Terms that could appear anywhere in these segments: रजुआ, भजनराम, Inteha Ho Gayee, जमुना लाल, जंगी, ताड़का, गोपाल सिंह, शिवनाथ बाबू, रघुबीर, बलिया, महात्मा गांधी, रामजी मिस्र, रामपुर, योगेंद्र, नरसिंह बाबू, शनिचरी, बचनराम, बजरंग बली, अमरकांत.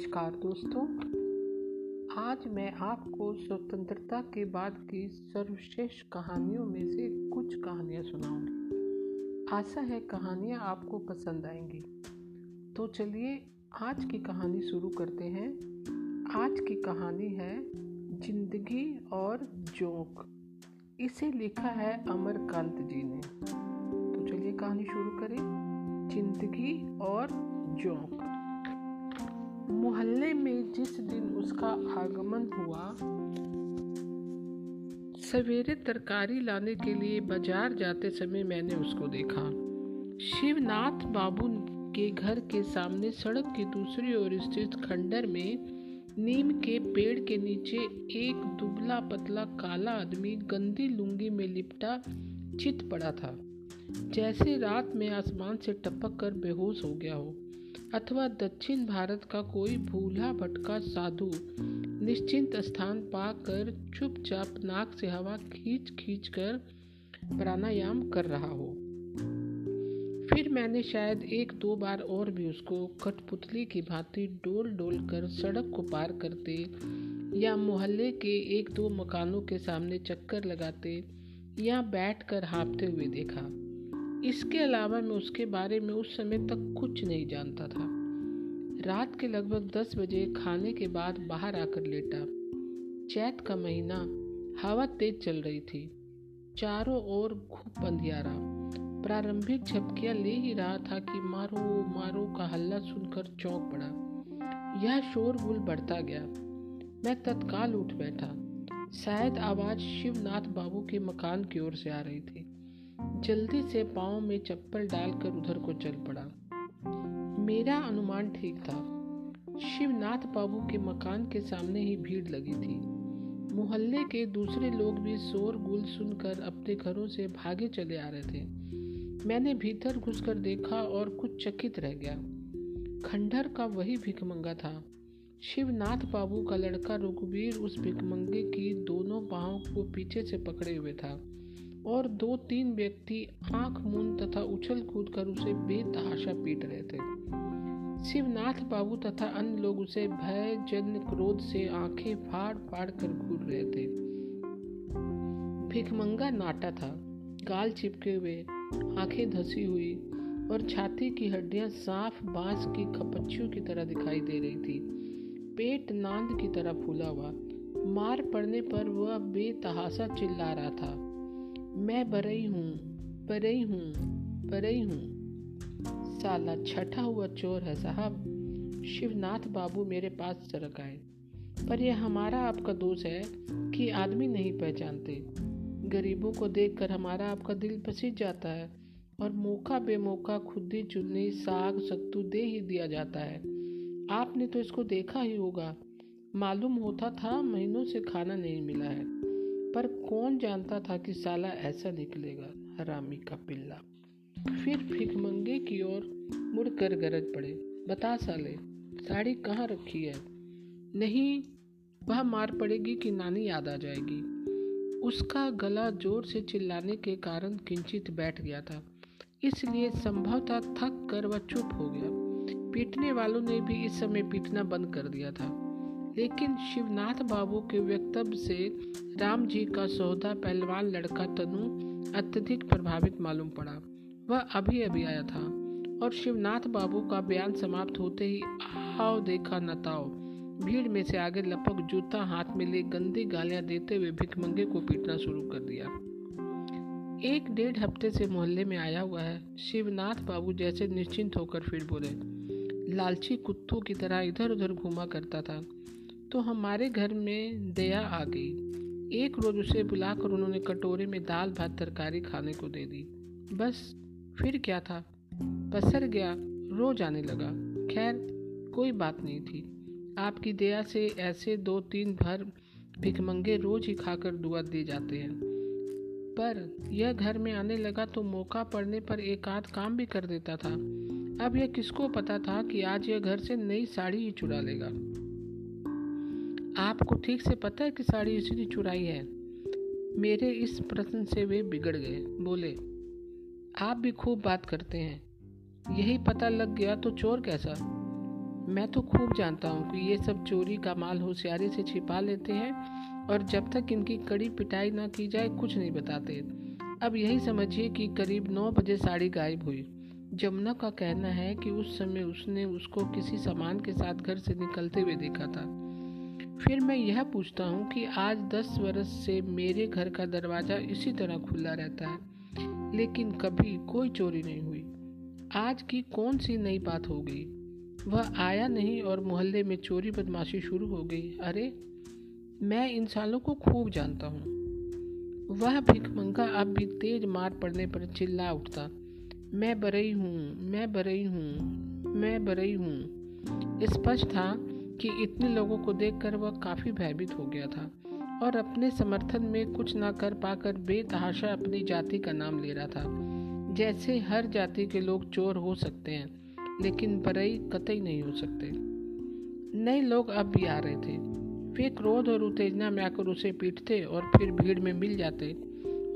नमस्कार दोस्तों, आज मैं आपको स्वतंत्रता के बाद की सर्वश्रेष्ठ कहानियों में से कुछ कहानियाँ सुनाऊंगी। आशा है कहानियाँ आपको पसंद आएंगी। तो चलिए आज की कहानी शुरू करते हैं। आज की कहानी है जिंदगी और जोक। इसे लिखा है अमरकांत जी ने। तो चलिए कहानी शुरू करें। जिंदगी और जोक। मोहल्ले में जिस दिन उसका आगमन हुआ, सवेरे तरकारी लाने के लिए बाजार जाते समय मैंने उसको देखा। शिवनाथ बाबू के घर के सामने सड़क की दूसरी ओर स्थित खंडर में नीम के पेड़ के नीचे एक दुबला पतला काला आदमी गंदी लुंगी में लिपटा चित पड़ा था, जैसे रात में आसमान से टपक कर बेहोश हो गया हो, अथवा दक्षिण भारत का कोई भूला भटका साधु निश्चिंत स्थान पाकर चुपचाप नाक से हवा खींच खींच कर प्राणायाम कर रहा हो। फिर मैंने शायद एक दो बार और भी उसको कठपुतली की भांति डोल डोल कर सड़क को पार करते या मोहल्ले के एक दो मकानों के सामने चक्कर लगाते या बैठकर हाँफते हुए देखा। इसके अलावा मैं उसके बारे में उस समय तक कुछ नहीं जानता था। रात के लगभग 10 बजे खाने के बाद बाहर आकर लेटा। चैत का महीना, हवा तेज चल रही थी, चारों ओर खूब अंधियारा। प्रारंभिक झपकियां ले ही रहा था कि मारो मारो का हल्ला सुनकर चौंक पड़ा। यह शोरगुल बढ़ता गया। मैं तत्काल उठ बैठा। शायद आवाज़ शिवनाथ बाबू के मकान की ओर से आ रही थी। जल्दी से पाँव में चप्पल डालकर उधर को चल पड़ा। मेरा अनुमान ठीक था। शिवनाथ बाबू के मकान के सामने ही भीड़ लगी थी। मोहल्ले के दूसरे लोग भी शोरगुल सुनकर अपने घरों से भागे चले आ रहे थे। मैंने भीतर घुसकर देखा और कुछ चकित रह गया। खंडहर का वही भिखमंगा था। शिवनाथ बाबू का लड़का रघुबीर उस भिखमंगे की दोनों पाँवों को पीछे से पकड़े हुए था और दो तीन व्यक्ति आंख मूंद तथा उछल कूद कर उसे बेतहाशा पीट रहे थे। शिवनाथ बाबू तथा अन्य लोग उसे भय जन्य क्रोध से आंखें फाड़ फाड़ कर घूर रहे थे। भिखमंगा नाटा था, गाल चिपके हुए, आंखें धसी हुई और छाती की हड्डियां साफ बांस की खपच्चियों की तरह दिखाई दे रही थी। पेट नांद की तरह फूला हुआ। मार पड़ने पर वह बेतहाशा चिल्ला रहा था, मैं बरई हूँ, बरई हूँ, बरई हूँ। साला छठा हुआ चोर है साहब। शिवनाथ बाबू मेरे पास सरक आए। पर यह हमारा आपका दोष है कि आदमी नहीं पहचानते। गरीबों को देखकर हमारा आपका दिल पसीज जाता है और मौका बेमौका खुद्दी चुन्नी साग सत्तू दे ही दिया जाता है। आपने तो इसको देखा ही होगा। मालूम होता था महीनों से खाना नहीं मिला है, पर कौन जानता था कि साला ऐसा निकलेगा, हरामी का पिल्ला। फिर भिखमंगे की ओर मुड़कर गरज पड़े, बता साले, साड़ी कहाँ रखी है? नहीं, वह मार पड़ेगी कि नानी याद आ जाएगी। उसका गला जोर से चिल्लाने के कारण किंचित बैठ गया था, इसलिए संभवतः थक कर वह चुप हो गया। पीटने वालों ने भी इस समय पीटना बंद कर दिया था, लेकिन शिवनाथ बाबू के वक्तव्य से राम जी का सौदा पहलवान लड़का तनु अत्यधिक प्रभावित मालूम पड़ा। वह अभी अभी आया था और शिवनाथ बाबू का बयान समाप्त होते ही आओ देखा नताओ, भीड़ में से आगे लपक जूता हाथ में ले गंदी गालियां देते हुए भिखमंगे को पीटना शुरू कर दिया। 1-1.5 हफ्ते से मोहल्ले में आया हुआ है। शिवनाथ बाबू जैसे निश्चिंत होकर फिर बोले, लालची कुत्तों की तरह इधर उधर घूमा करता था तो हमारे घर में दया आ गई। एक रोज उसे बुलाकर उन्होंने कटोरे में दाल भात तरकारी खाने को दे दी। बस फिर क्या था, पसर गया, रोज आने लगा। खैर कोई बात नहीं थी। आपकी दया से ऐसे 2-3 भर भिखमंगे रोज ही खाकर दुआ दे जाते हैं। पर यह घर में आने लगा तो मौका पड़ने पर एक आध काम भी कर देता था। अब यह किसको पता था कि आज यह घर से नई साड़ी ही चुरा लेगा। आपको ठीक से पता है कि साड़ी इसने चुराई है? मेरे इस प्रश्न से वे बिगड़ गए, बोले, आप भी खूब बात करते हैं। यही पता लग गया तो चोर कैसा? मैं तो खूब जानता हूँ कि ये सब चोरी का माल होशियारी से छिपा लेते हैं और जब तक इनकी कड़ी पिटाई ना की जाए कुछ नहीं बताते। अब यही समझिए कि करीब 9 बजे साड़ी गायब हुई। जमुना का कहना है कि उस समय उसने उसको किसी सामान के साथ घर से निकलते हुए देखा था। फिर मैं यह पूछता हूँ कि आज 10 वर्ष से मेरे घर का दरवाज़ा इसी तरह खुला रहता है, लेकिन कभी कोई चोरी नहीं हुई। आज की कौन सी नई बात हो गई? वह आया नहीं और मोहल्ले में चोरी बदमाशी शुरू हो गई। अरे, मैं इन सालों को खूब जानता हूँ। वह भिखमंगा अब भी तेज मार पड़ने पर चिल्ला उठता, मैं बरई हूँ, मैं बरई हूँ, मैं बरई हूँ। स्पष्ट था कि इतने लोगों को देखकर वह काफ़ी भयभीत हो गया था और अपने समर्थन में कुछ ना कर पाकर बेतहाशा अपनी जाति का नाम ले रहा था, जैसे हर जाति के लोग चोर हो सकते हैं लेकिन बरई कतई नहीं हो सकते। नए लोग अब भी आ रहे थे। वे क्रोध और उत्तेजना में आकर उसे पीटते और फिर भीड़ में मिल जाते,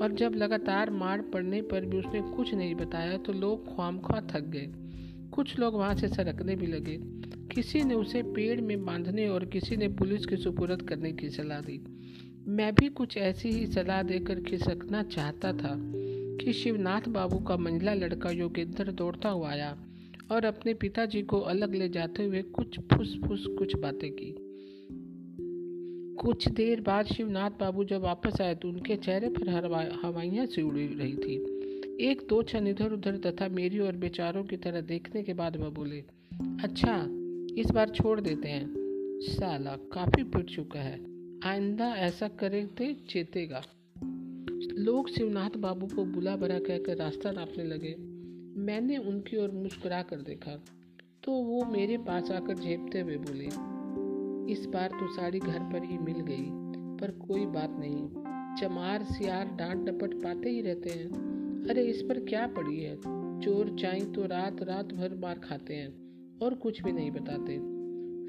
और जब लगातार मार पड़ने पर भी उसने कुछ नहीं बताया तो लोग ख्वामख्वाह थक गए। कुछ लोग वहाँ से सरकने भी लगे। किसी ने उसे पेड़ में बांधने और किसी ने पुलिस की सुपुर्द करने की सलाह दी। मैं भी कुछ ऐसी ही सलाह देकर खिसकना चाहता था कि शिवनाथ बाबू का मंझला लड़का योगेंद्र दौड़ता हुआ आया और अपने पिताजी को अलग ले जाते हुए कुछ फुस फुस कुछ बातें की। कुछ देर बाद शिवनाथ बाबू जब वापस आए तो उनके चेहरे पर हवाइयाँ सी उड़ी रही थी। 1-2 क्षण इधर उधर तथा मेरी और बेचारों की तरह देखने के बाद वह बोले, अच्छा इस बार छोड़ देते हैं, साला काफ़ी पिट चुका है, आइंदा ऐसा करें तो चेतेगा। लोग शिवनाथ बाबू को बुला भरा कहकर रास्ता नापने लगे। मैंने उनकी ओर मुस्कुरा कर देखा तो वो मेरे पास आकर झेपते हुए बोले, इस बार तो साड़ी घर पर ही मिल गई, पर कोई बात नहीं, चमार सियार डांट डपट पाते ही रहते हैं। अरे इस पर क्या पड़ी है, चोर चाई तो रात रात भर मार खाते हैं और कुछ भी नहीं बताते।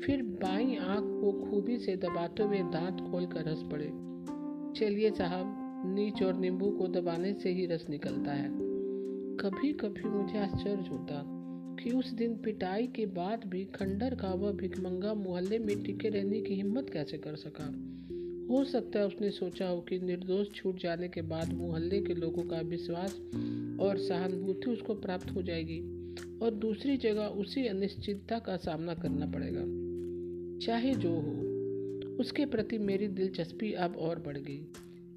फिर बाई आंख को खूबी से दबाते हुए दांत खोल कर हंस पड़े। चलिए साहब, नीच और नींबू को दबाने से ही रस निकलता है। कभी कभी मुझे आश्चर्य होता कि उस दिन पिटाई के बाद भी खंडर का वह भिखमंगा मोहल्ले में टिके रहने की हिम्मत कैसे कर सका। हो सकता है उसने सोचा हो कि निर्दोष छूट जाने के बाद मोहल्ले के लोगों का विश्वास और सहानुभूति उसको प्राप्त हो जाएगी और दूसरी जगह उसी अनिश्चितता का सामना करना पड़ेगा। चाहे जो हो, उसके प्रति मेरी दिलचस्पी अब और बढ़ गई।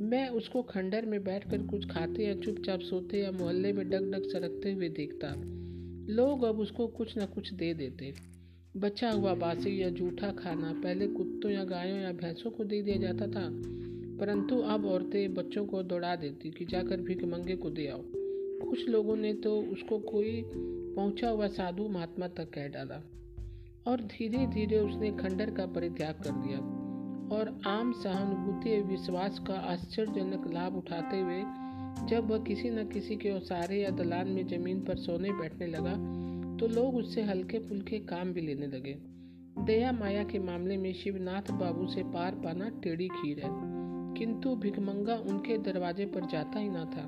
मैं उसको खंडर में बैठकर कुछ खाते या चुपचाप सोते या मोहल्ले में डग डग सरकते हुए देखता। लोग अब उसको कुछ न कुछ दे देते। बचा हुआ बासी या जूठा खाना पहले कुत्तों या गायों या भैंसों को दे दिया जाता था, परंतु अब औरतें बच्चों को दौड़ा देती कि जाकर भिखमंगे को दे आओ। कुछ लोगों ने तो उसको कोई पहुंचा हुआ साधु महात्मा तक कह डाला और धीरे धीरे उसने खंडर का परित्याग कर दिया और आम सहानुभूति एवं विश्वास का आश्चर्यजनक लाभ उठाते हुए जब वह किसी न किसी के ओसारे या दलान में जमीन पर सोने बैठने लगा तो लोग उससे हल्के फुल्के काम भी लेने लगे। दया माया के मामले में शिवनाथ बाबू से पार पाना टेढ़ी खीर है, किंतु भिखमंगा उनके दरवाजे पर जाता ही ना था।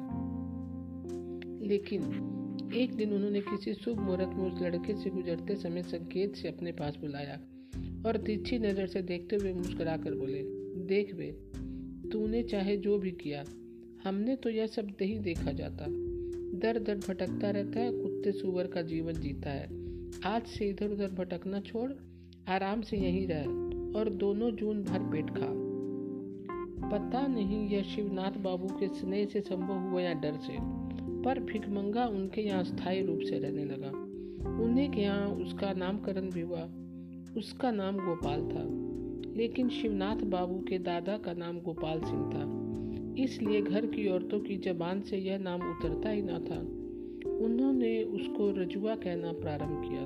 लेकिन एक दिन उन्होंने किसी शुभ मुहूर्त में उस लड़के से गुजरते समय संकेत से अपने पास बुलाया और तिरछी नजर से देखते हुए मुस्कुरा कर बोले, देख बे, तूने चाहे जो भी किया, हमने तो यह सब नहीं देखा जाता। दर दर भटकता रहता है, कुत्ते सूअर का जीवन जीता है। आज से इधर उधर भटकना छोड़, आराम से यहीं रह और दोनों जून भर पेट खा। पता नहीं यह शिवनाथ बाबू के स्नेह से संभव हुआ या डर से, पर भिखमंगा उनके यहाँ स्थायी रूप से रहने लगा। उन्हें के यहाँ उसका नामकरण भी हुआ। उसका नाम गोपाल था, लेकिन शिवनाथ बाबू के दादा का नाम गोपाल सिंह था, इसलिए घर की औरतों की जबान से यह नाम उतरता ही ना था। उन्होंने उसको रजुआ कहना प्रारंभ किया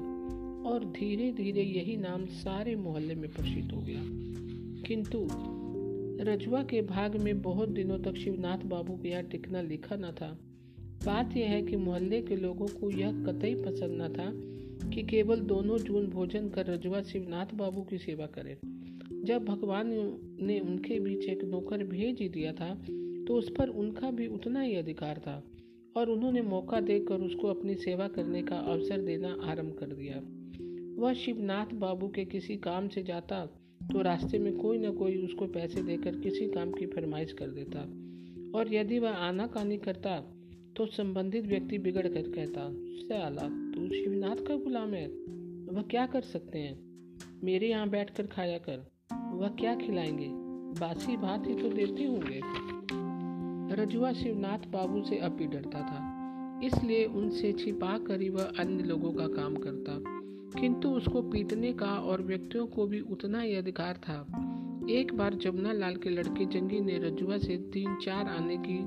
और धीरे धीरे यही नाम सारे मोहल्ले में प्रसिद्ध हो गया। किंतु रजुआ के भाग में बहुत दिनों तक शिवनाथ बाबू के यहाँ टिकना लिखा न था। बात यह है कि मोहल्ले के लोगों को यह कतई पसंद न था कि केवल 2 जून भोजन कर रजुआ शिवनाथ बाबू की सेवा करे। जब भगवान ने उनके बीच एक नौकर भेज ही दिया था तो उस पर उनका भी उतना ही अधिकार था और उन्होंने मौका देकर उसको अपनी सेवा करने का अवसर देना आरंभ कर दिया। वह शिवनाथ बाबू के किसी काम से जाता तो रास्ते में कोई न कोई उसको पैसे देकर किसी काम की फरमाइश कर देता, और यदि वह आनाकानी करता तो संबंधित व्यक्ति बिगड़ कर कहता, साला तू शिवनाथ का गुलाम है, वह क्या कर सकते हैं, मेरे यहाँ बैठकर खाया कर, वह क्या खिलाएंगे, बासी भात ही तो देते होंगे। रजुआ शिवनाथ बाबू से अब भी डरता था, इसलिए उनसे छिपा कर ही वह अन्य लोगों का काम करता, किंतु उसको पीटने का और व्यक्तियों को भी उतना ही अधिकार था। एक बार जमुना लाल के लड़के जंगी ने रजुआ से 3-4 आने की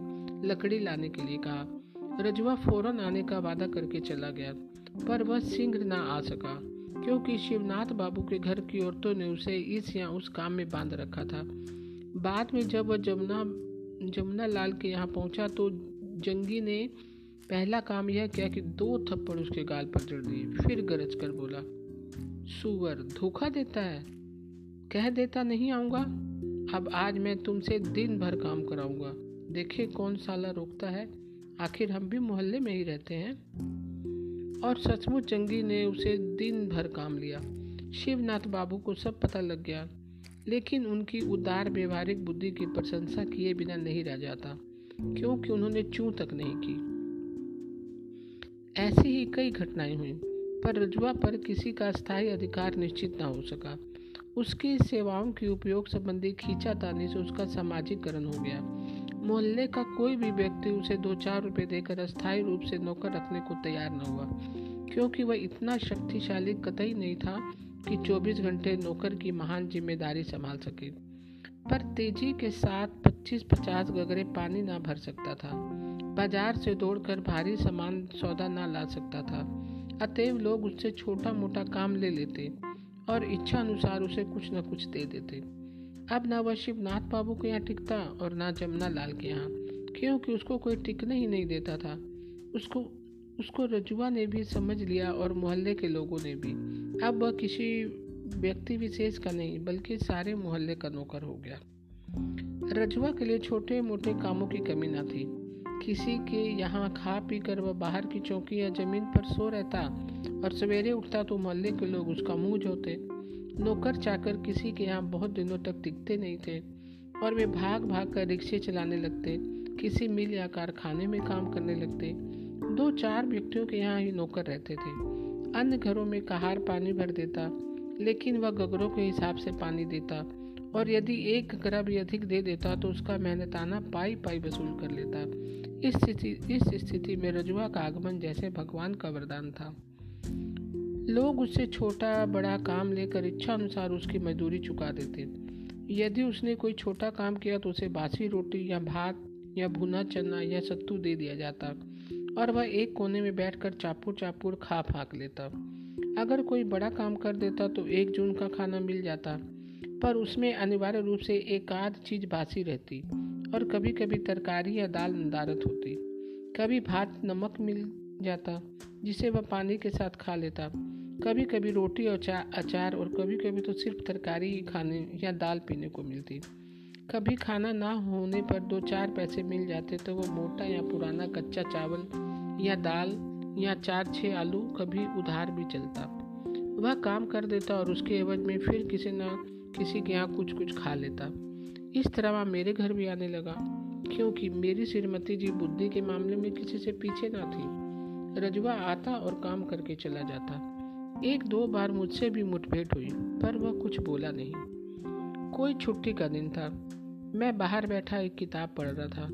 लकड़ी लाने के लिए कहा। रजुआ फौरन आने का वादा करके चला गया, पर वह सिंह ना आ सका, क्योंकि शिवनाथ बाबू के घर की औरतों ने उसे इस या उस काम में बांध रखा था। बाद में जब वह जमुना लाल के यहाँ पहुँचा तो जंगी ने पहला काम यह किया कि 2 थप्पड़ उसके गाल पर जड़ दिए, फिर गरज कर बोला, सुअर धोखा देता है, कह देता नहीं आऊँगा, अब आज मैं तुमसे दिन भर काम कराऊँगा, देखिए कौन साला रोकता है, आखिर हम भी मोहल्ले में ही रहते हैं। और सचमुच जंगी ने उसे दिन भर काम लिया। शिवनाथ बाबू को सब पता लग गया, लेकिन उनकी उदार व्यवहारिक बुद्धि की प्रशंसा किए बिना नहीं रह जाता, क्योंकि उन्होंने चूं तक नहीं की। ऐसी ही कई घटनाएं हुई, पर रजुआ पर किसी का स्थायी अधिकार निश्चित न हो सका। उसकी सेवाओं के उपयोग संबंधी खींचातानी से उसका सामाजिकरण हो गया। मोहल्ले का कोई भी व्यक्ति उसे 2-4 रुपये देकर अस्थायी रूप से नौकर रखने को तैयार न हुआ, क्योंकि वह इतना शक्तिशाली कतई नहीं था कि 24 घंटे नौकर की महान जिम्मेदारी संभाल सके। पर तेजी के साथ 25-50 गगरे पानी ना भर सकता था, बाजार से दौड़कर भारी सामान सौदा ना ला सकता था, अतएव लोग उससे छोटा मोटा काम ले लेते और इच्छा अनुसार उसे कुछ न कुछ दे देते। अब ना वह शिवनाथ बाबू के यहाँ टिकता और ना जमुना लाल के यहाँ, क्योंकि उसको कोई टिकने ही नहीं देता था। उसको रजुआ ने भी समझ लिया और मोहल्ले के लोगों ने भी। अब वह किसी व्यक्ति विशेष का नहीं बल्कि सारे मोहल्ले का नौकर हो गया। रजुआ के लिए छोटे मोटे कामों की कमी ना थी। किसी के यहाँ खा पी कर वह बाहर की चौकी या जमीन पर सो रहता और सवेरे उठता तो मोहल्ले के लोग उसका मुँह जोते। नौकर चाकर किसी के यहाँ बहुत दिनों तक टिकते नहीं थे और वे भाग भाग कर रिक्शे चलाने लगते, किसी मिल या कारखाने में काम करने लगते। 2-4 व्यक्तियों के यहाँ ही नौकर रहते थे। अन्य घरों में कहार पानी भर देता, लेकिन वह गगरों के हिसाब से पानी देता, और यदि एक गगरा भी अधिक दे देता तो उसका मेहनताना पाई पाई वसूल कर लेता। इस स्थिति में रजुआ का आगमन जैसे भगवान का वरदान था। लोग उससे छोटा बड़ा काम लेकर इच्छा अनुसार उसकी मजदूरी चुका देते। यदि उसने कोई छोटा काम किया तो उसे बासी रोटी या भात या भुना चना या सत्तू दे दिया जाता, और वह एक कोने में बैठकर चापूर खा फाँक लेता। अगर कोई बड़ा काम कर देता तो 1 जून का खाना मिल जाता, पर उसमें अनिवार्य रूप से एक आध चीज़ बासी रहती, और कभी कभी तरकारी या दाल नदारत होती। कभी भात नमक मिल जाता जिसे वह पानी के साथ खा लेता, कभी कभी रोटी और अचार, और कभी कभी तो सिर्फ तरकारी ही खाने या दाल पीने को मिलती। कभी खाना ना होने पर 2-4 पैसे मिल जाते तो वो मोटा या पुराना कच्चा चावल या दाल या 4-6 आलू कभी उधार भी चलता। वह काम कर देता और उसके एवज में फिर किसी न किसी के यहाँ कुछ कुछ खा लेता। इस तरह वह मेरे घर भी आने लगा, क्योंकि मेरी श्रीमती जी बुद्धि के मामले में किसी से पीछे ना थी। रजुआ आता और काम करके चला जाता। 1-2 बार मुझसे भी मुठभेड़ हुई, पर वह कुछ बोला नहीं। कोई छुट्टी का दिन था, मैं बाहर बैठा एक किताब पढ़ रहा था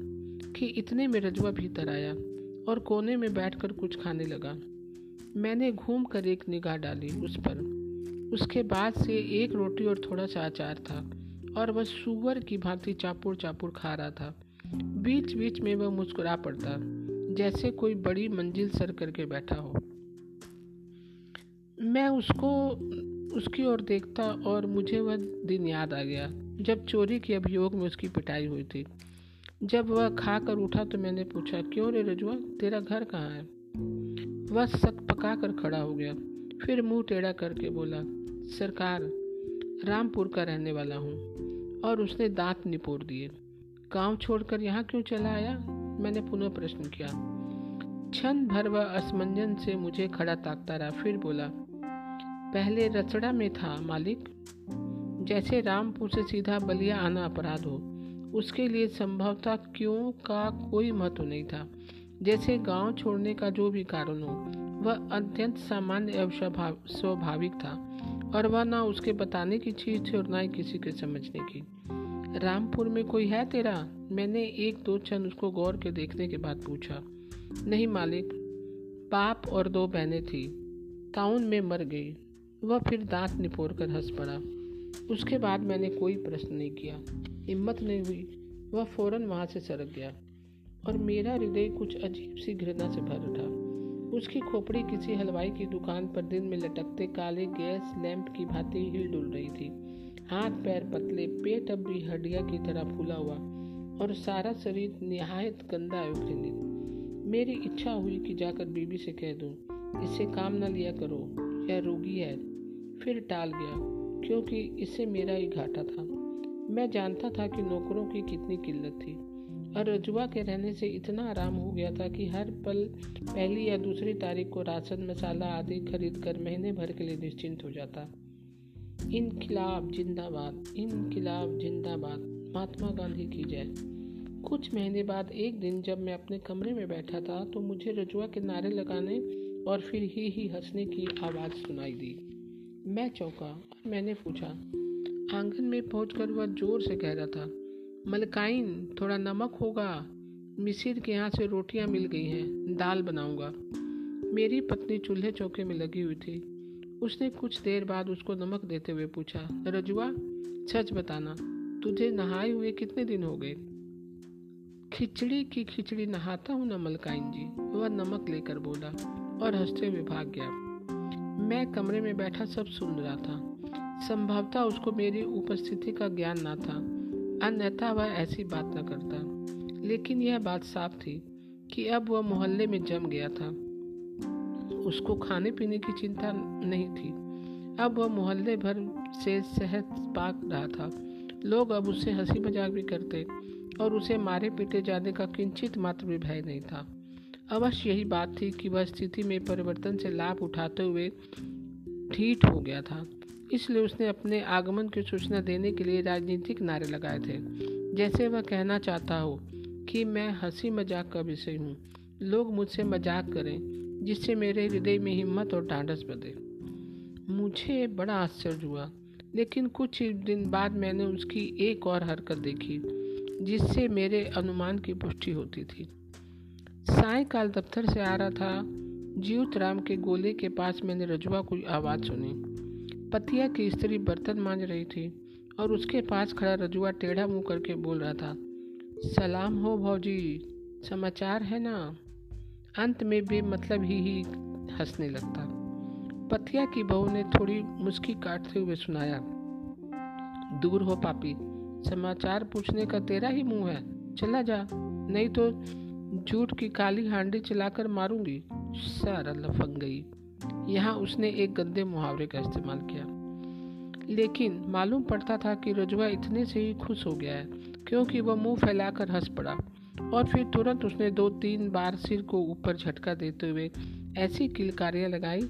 कि इतने में रजुआ भीतर आया और कोने में बैठकर कुछ खाने लगा। मैंने घूम कर एक निगाह डाली उस पर, उसके बाद से 1 रोटी और थोड़ा सा अचार था, और वह सूअर की भांति चापूर खा रहा था। बीच बीच में वह मुस्कुरा पड़ता, जैसे कोई बड़ी मंजिल सर करके बैठा हो। मैं उसकी ओर देखता और मुझे वह दिन याद आ गया जब चोरी के अभियोग में उसकी पिटाई हुई थी। जब वह खा कर उठा तो मैंने पूछा, क्यों रे रजुआ, तेरा घर कहाँ है? वह सक पका कर खड़ा हो गया, फिर मुंह टेढ़ा करके बोला, सरकार, रामपुर का रहने वाला हूँ। और उसने दांत निपोड़ दिए। गाँव छोड़कर यहाँ क्यों चला आया? मैंने पुनः प्रश्न किया। क्षण भर वह असमंजन से मुझे खड़ा ताकता रहा, फिर बोला, पहले रचड़ा में था मालिक। जैसे रामपुर से सीधा बलिया आना अपराध हो, उसके लिए संभवतः क्यों का कोई महत्व नहीं था। जैसे गांव छोड़ने का जो भी कारण हो, वह अत्यंत सामान्य एवं स्वाभाविक था, और वह न उसके बताने की चीज थी और न ही किसी के समझने की। रामपुर में कोई है तेरा? मैंने एक दो क्षण उसको गौर के देखने के बाद पूछा। नहीं मालिक, बाप और दो बहनें थी, टाउन में मर गई। वह फिर दांत निपोर कर हंस पड़ा। उसके बाद मैंने कोई प्रश्न नहीं किया, हिम्मत नहीं हुई। वह फौरन वहाँ से सरक गया और मेरा हृदय कुछ अजीब सी घृणा से भर उठा। उसकी खोपड़ी किसी हलवाई की दुकान पर दिन में लटकते काले गैस लैंप की भांति हिल-डुल रही थी। हाथ पैर पतले, पेट अब भी हड्डिया की तरह फूला हुआ और सारा शरीर निहायत गंदा एवं घृणित। मेरी इच्छा हुई कि जाकर बीबी से कह दूँ, इससे काम न लिया करो, यह रोगी है। फिर टाल गया, क्योंकि इससे मेरा ही घाटा था। मैं जानता था कि नौकरों की कितनी किल्लत थी, और रजुआ के रहने से इतना आराम हो गया था कि हर पल पहली या दूसरी तारीख को राशन मसाला आदि खरीद कर महीने भर के लिए निश्चिंत हो जाता। इनकलाब जिंदाबाद, इनकलाब जिंदाबाद, महात्मा गांधी की जय। कुछ महीने बाद एक दिन जब मैं अपने कमरे में बैठा था, तो मुझे रजुआ के नारे लगाने और फिर ही हंसने की आवाज़ सुनाई दी। मैं चौंका और मैंने पूछा। आंगन में पहुंचकर वह जोर से कह रहा था, मलकाइन थोड़ा नमक होगा, मिसिर के यहाँ से रोटियाँ मिल गई हैं, दाल बनाऊंगा। मेरी पत्नी चूल्हे चौके में लगी हुई थी। उसने कुछ देर बाद उसको नमक देते हुए पूछा, रजुआ सच बताना, तुझे नहाए हुए कितने दिन हो गए? खिचड़ी की खिचड़ी नहाता हूँ ना मलकाइन जी, वह नमक लेकर बोला और हंसते हुए भाग गया। मैं कमरे में बैठा सब सुन रहा था। संभवतः उसको मेरी उपस्थिति का ज्ञान ना था, अन्यथा वह ऐसी बात न करता। लेकिन यह बात साफ थी कि अब वह मोहल्ले में जम गया था। उसको खाने पीने की चिंता नहीं थी। अब वह मोहल्ले भर से शहद पाक रहा था। लोग अब उससे हंसी मजाक भी करते और उसे मारे पीटे जाने का किंचित मात्र भी भय नहीं था। अवश्य यही बात थी कि वह स्थिति में परिवर्तन से लाभ उठाते हुए ठीक हो गया था। इसलिए उसने अपने आगमन की सूचना देने के लिए राजनीतिक नारे लगाए थे, जैसे वह कहना चाहता हो कि मैं हंसी मजाक का विषय हूँ, लोग मुझसे मजाक करें, जिससे मेरे हृदय में हिम्मत और ढांढस बढ़े। मुझे बड़ा आश्चर्य हुआ, लेकिन कुछ ही दिन बाद मैंने उसकी एक और हरकत देखी जिससे मेरे अनुमान की पुष्टि होती थी। सायकाल दफ्तर से आ रहा था, जीवतराम के गोले के पास मैंने रजुआ को आवाज़ सुनी। पतिया की स्त्री बर्तन मांझ रही थी और उसके पास खड़ा रजुआ टेढ़ा मुंह करके बोल रहा था, सलाम हो भौजी, समाचार है ना? अंत में बेमतलब ही हंसने लगता। पतिया की बहू ने थोड़ी मुस्की काटते हुए सुनाया, दूर हो पापी, समाचार पूछने का तेरा ही मुंह है, चला जा, नहीं तो झूठ की काली हांडी चलाकर मारूंगी। सारा लफंग गई। यहाँ उसने एक गंदे मुहावरे का इस्तेमाल किया, लेकिन मालूम पड़ता था कि रजुआ इतने से ही खुश हो गया है, क्योंकि वह मुंह फैलाकर हंस पड़ा और फिर तुरंत उसने 2-3 बार सिर को ऊपर झटका देते हुए ऐसी किलकारियाँ लगाई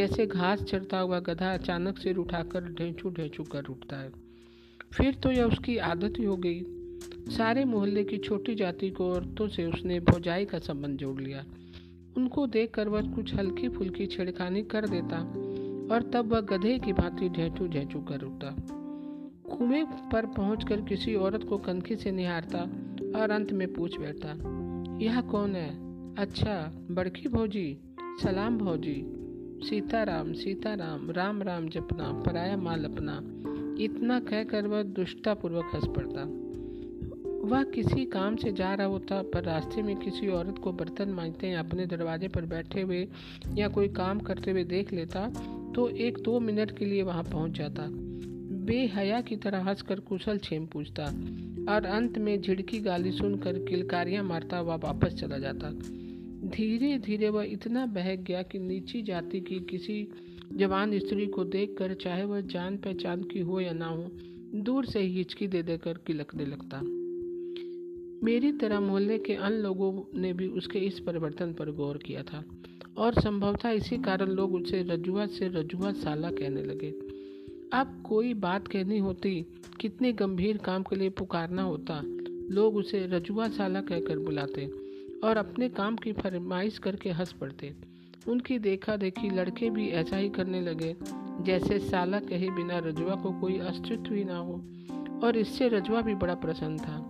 जैसे घास चरता हुआ गधा अचानक सिर उठाकर ढेंचू ढेंचू कर उठता है। फिर तो यह उसकी आदत ही हो गई। सारे मोहल्ले की छोटी जाति को औरतों से उसने भौजाई का संबंध जोड़ लिया। उनको देखकर वह कुछ हल्की फुल्की छेड़खानी कर देता और तब वह गधे की भांति ढेंचू ढेंचू कर उठता। कुएं पर पहुंचकर किसी औरत को कनखी से निहारता और अंत में पूछ बैठता, यह कौन है? अच्छा, बड़की भौजी, सलाम भौजी, सीताराम सीताराम, राम राम जपना, पराया माल अपना। इतना कहकर वह दुष्टापूर्वक हंस पड़ता। वह किसी काम से जा रहा होता, पर रास्ते में किसी औरत को बर्तन मांजते या अपने दरवाजे पर बैठे हुए या कोई काम करते हुए देख लेता तो 1-2 मिनट के लिए वहां पहुंच जाता, बेहया की तरह हंसकर कुशल क्षेम पूछता और अंत में झिड़की गाली सुनकर किलकारियां मारता वह वापस चला जाता। धीरे धीरे वह इतना बहक गया कि नीची जाति की किसी जवान स्त्री को देखकर, चाहे वह जान पहचान की हो या ना हो, दूर से ही हिचकी दे देकर किलकने लगता। मेरी तरह मोहल्ले के अन्य लोगों ने भी उसके इस परिवर्तन पर गौर किया था और संभवतः इसी कारण लोग उसे रजुआ से रजुआ साला कहने लगे। अब कोई बात कहनी होती, कितने गंभीर काम के लिए पुकारना होता, लोग उसे रजुआ साला कहकर बुलाते और अपने काम की फरमाइश करके हंस पड़ते। उनकी देखा देखी लड़के भी ऐसा ही करने लगे, जैसे साला कहे बिना रजुआ को कोई अस्तित्व ही ना हो। और इससे रजुआ भी बड़ा प्रसन्न था,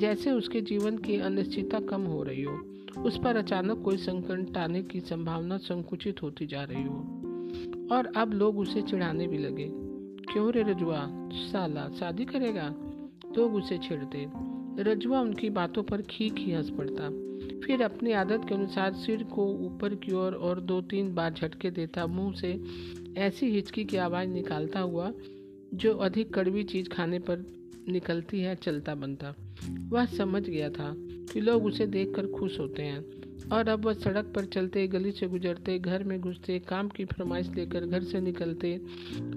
जैसे उसके जीवन की अनिश्चितता कम हो रही हो, उस पर अचानक कोई संकट आने की संभावना संकुचित होती जा रही हो। और अब लोग उसे चिढ़ाने भी लगे। क्यों रे रजुआ, साला शादी करेगा? लोग उसे छेड़ते। रजुआ उनकी बातों पर खींच ही हंस पड़ता, फिर अपनी आदत के अनुसार सिर को ऊपर की ओर और दो तीन बार झटके देता, मुंह से ऐसी हिचकी की आवाज़ निकालता हुआ जो अधिक कड़वी चीज़ खाने पर निकलती है, चलता बनता। वह समझ गया था कि लोग उसे देखकर खुश होते हैं, और अब वह सड़क पर चलते, गली से गुजरते, घर में घुसते, काम की फरमाइश लेकर घर से निकलते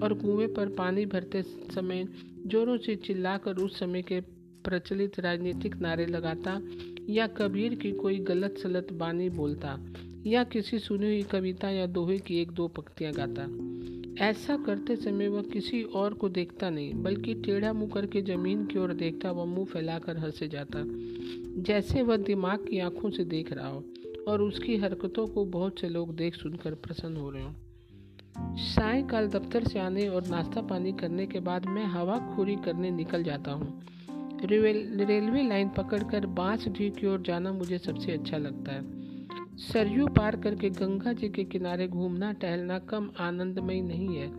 और कुएं पर पानी भरते समय जोरों से चिल्लाकर उस समय के प्रचलित राजनीतिक नारे लगाता, या कबीर की कोई गलत सलत बानी बोलता, या किसी सुनी हुई कविता या दोहे की एक दो पंक्तियाँ गाता। ऐसा करते समय वह किसी और को देखता नहीं, बल्कि टेढ़ा मुँह करके जमीन की ओर देखता व मुंह फैलाकर हंसे जाता, जैसे वह दिमाग की आंखों से देख रहा हो और उसकी हरकतों को बहुत से लोग देख सुनकर प्रसन्न हो रहे हों। सायंकाल दफ्तर से आने और नाश्ता पानी करने के बाद मैं हवाखोरी करने निकल जाता हूँ। रेलवे लाइन पकड़कर बांस झील की ओर जाना मुझे सबसे अच्छा लगता है। सरयू पार करके गंगा जी के किनारे घूमना टहलना कम आनंदमय नहीं है,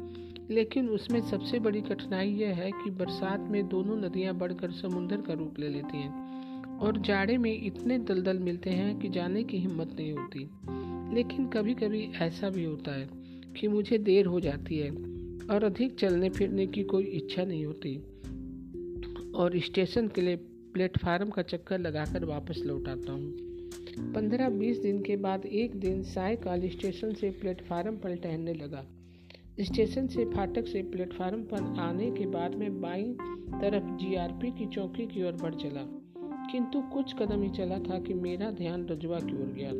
लेकिन उसमें सबसे बड़ी कठिनाई यह है कि बरसात में दोनों नदियां बढ़कर समुंदर का रूप ले लेती हैं, और जाड़े में इतने दलदल मिलते हैं कि जाने की हिम्मत नहीं होती। लेकिन कभी कभी ऐसा भी होता है कि मुझे देर हो जाती है और अधिक चलने फिरने की कोई इच्छा नहीं होती, और स्टेशन के लिए प्लेटफार्म का चक्कर लगाकर वापस लौट आता हूँ। 15-20 दिन के बाद एक दिन सायकाल स्टेशन से प्लेटफार्म पर टहलने लगा। स्टेशन से फाटक से प्लेटफार्म पर आने के बाद मैं बाईं तरफ जीआरपी की चौकी की ओर बढ़ चला, किंतु कुछ कदम ही चला था कि मेरा ध्यान रजुआ की ओर गया,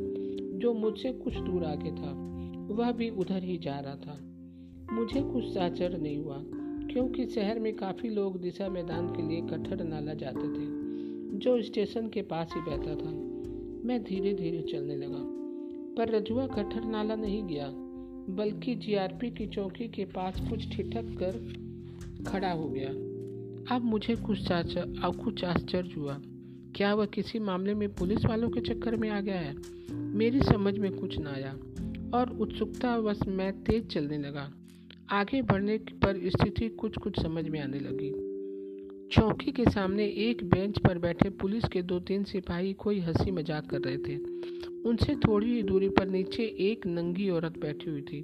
जो मुझसे कुछ दूर आगे था। वह भी उधर ही जा रहा था। मुझे कुछ आश्चर्य नहीं हुआ, क्योंकि शहर में काफ़ी लोग दिशा मैदान के लिए कठर नाला जाते थे, जो स्टेशन के पास ही बहता था। मैं धीरे धीरे चलने लगा, पर रजुआ कठर नाला नहीं गया, बल्कि जीआरपी की चौकी के पास कुछ ठिठक कर खड़ा हो गया। अब मुझे कुछ आश्चर्य हुआ। क्या वह किसी मामले में पुलिस वालों के चक्कर में आ गया है? मेरी समझ में कुछ न आया, और उत्सुकतावश मैं तेज चलने लगा। आगे बढ़ने पर स्थिति कुछ कुछ समझ में आने लगी। चौकी के सामने एक बेंच पर बैठे पुलिस के 2-3 सिपाही कोई हंसी मजाक कर रहे थे। उनसे थोड़ी ही दूरी पर नीचे एक नंगी औरत बैठी हुई थी।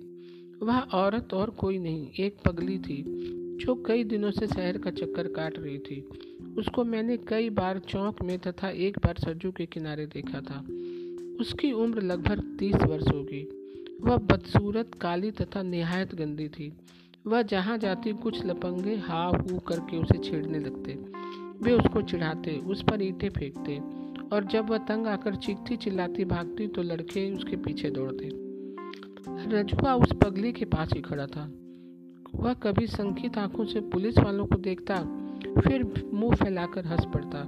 वह औरत और कोई नहीं, एक पगली थी, जो कई दिनों से शहर का चक्कर काट रही थी। उसको मैंने कई बार चौक में तथा एक बार सरजू के किनारे देखा था। उसकी उम्र लगभग 30 वर्ष होगी। वह बदसूरत, काली तथा निहायत गंदी थी। वह जहाँ जाती कुछ लपंगे हा हू करके उसे छेड़ने लगते। वे उसको चिढ़ाते, उस पर ईंटें फेंकते, और जब वह तंग आकर चीखती चिल्लाती भागती तो लड़के उसके पीछे दौड़ते। रजुआ उस पगली के पास ही खड़ा था। वह कभी संकित आंखों से पुलिस वालों को देखता, फिर मुंह फैलाकर हंस पड़ता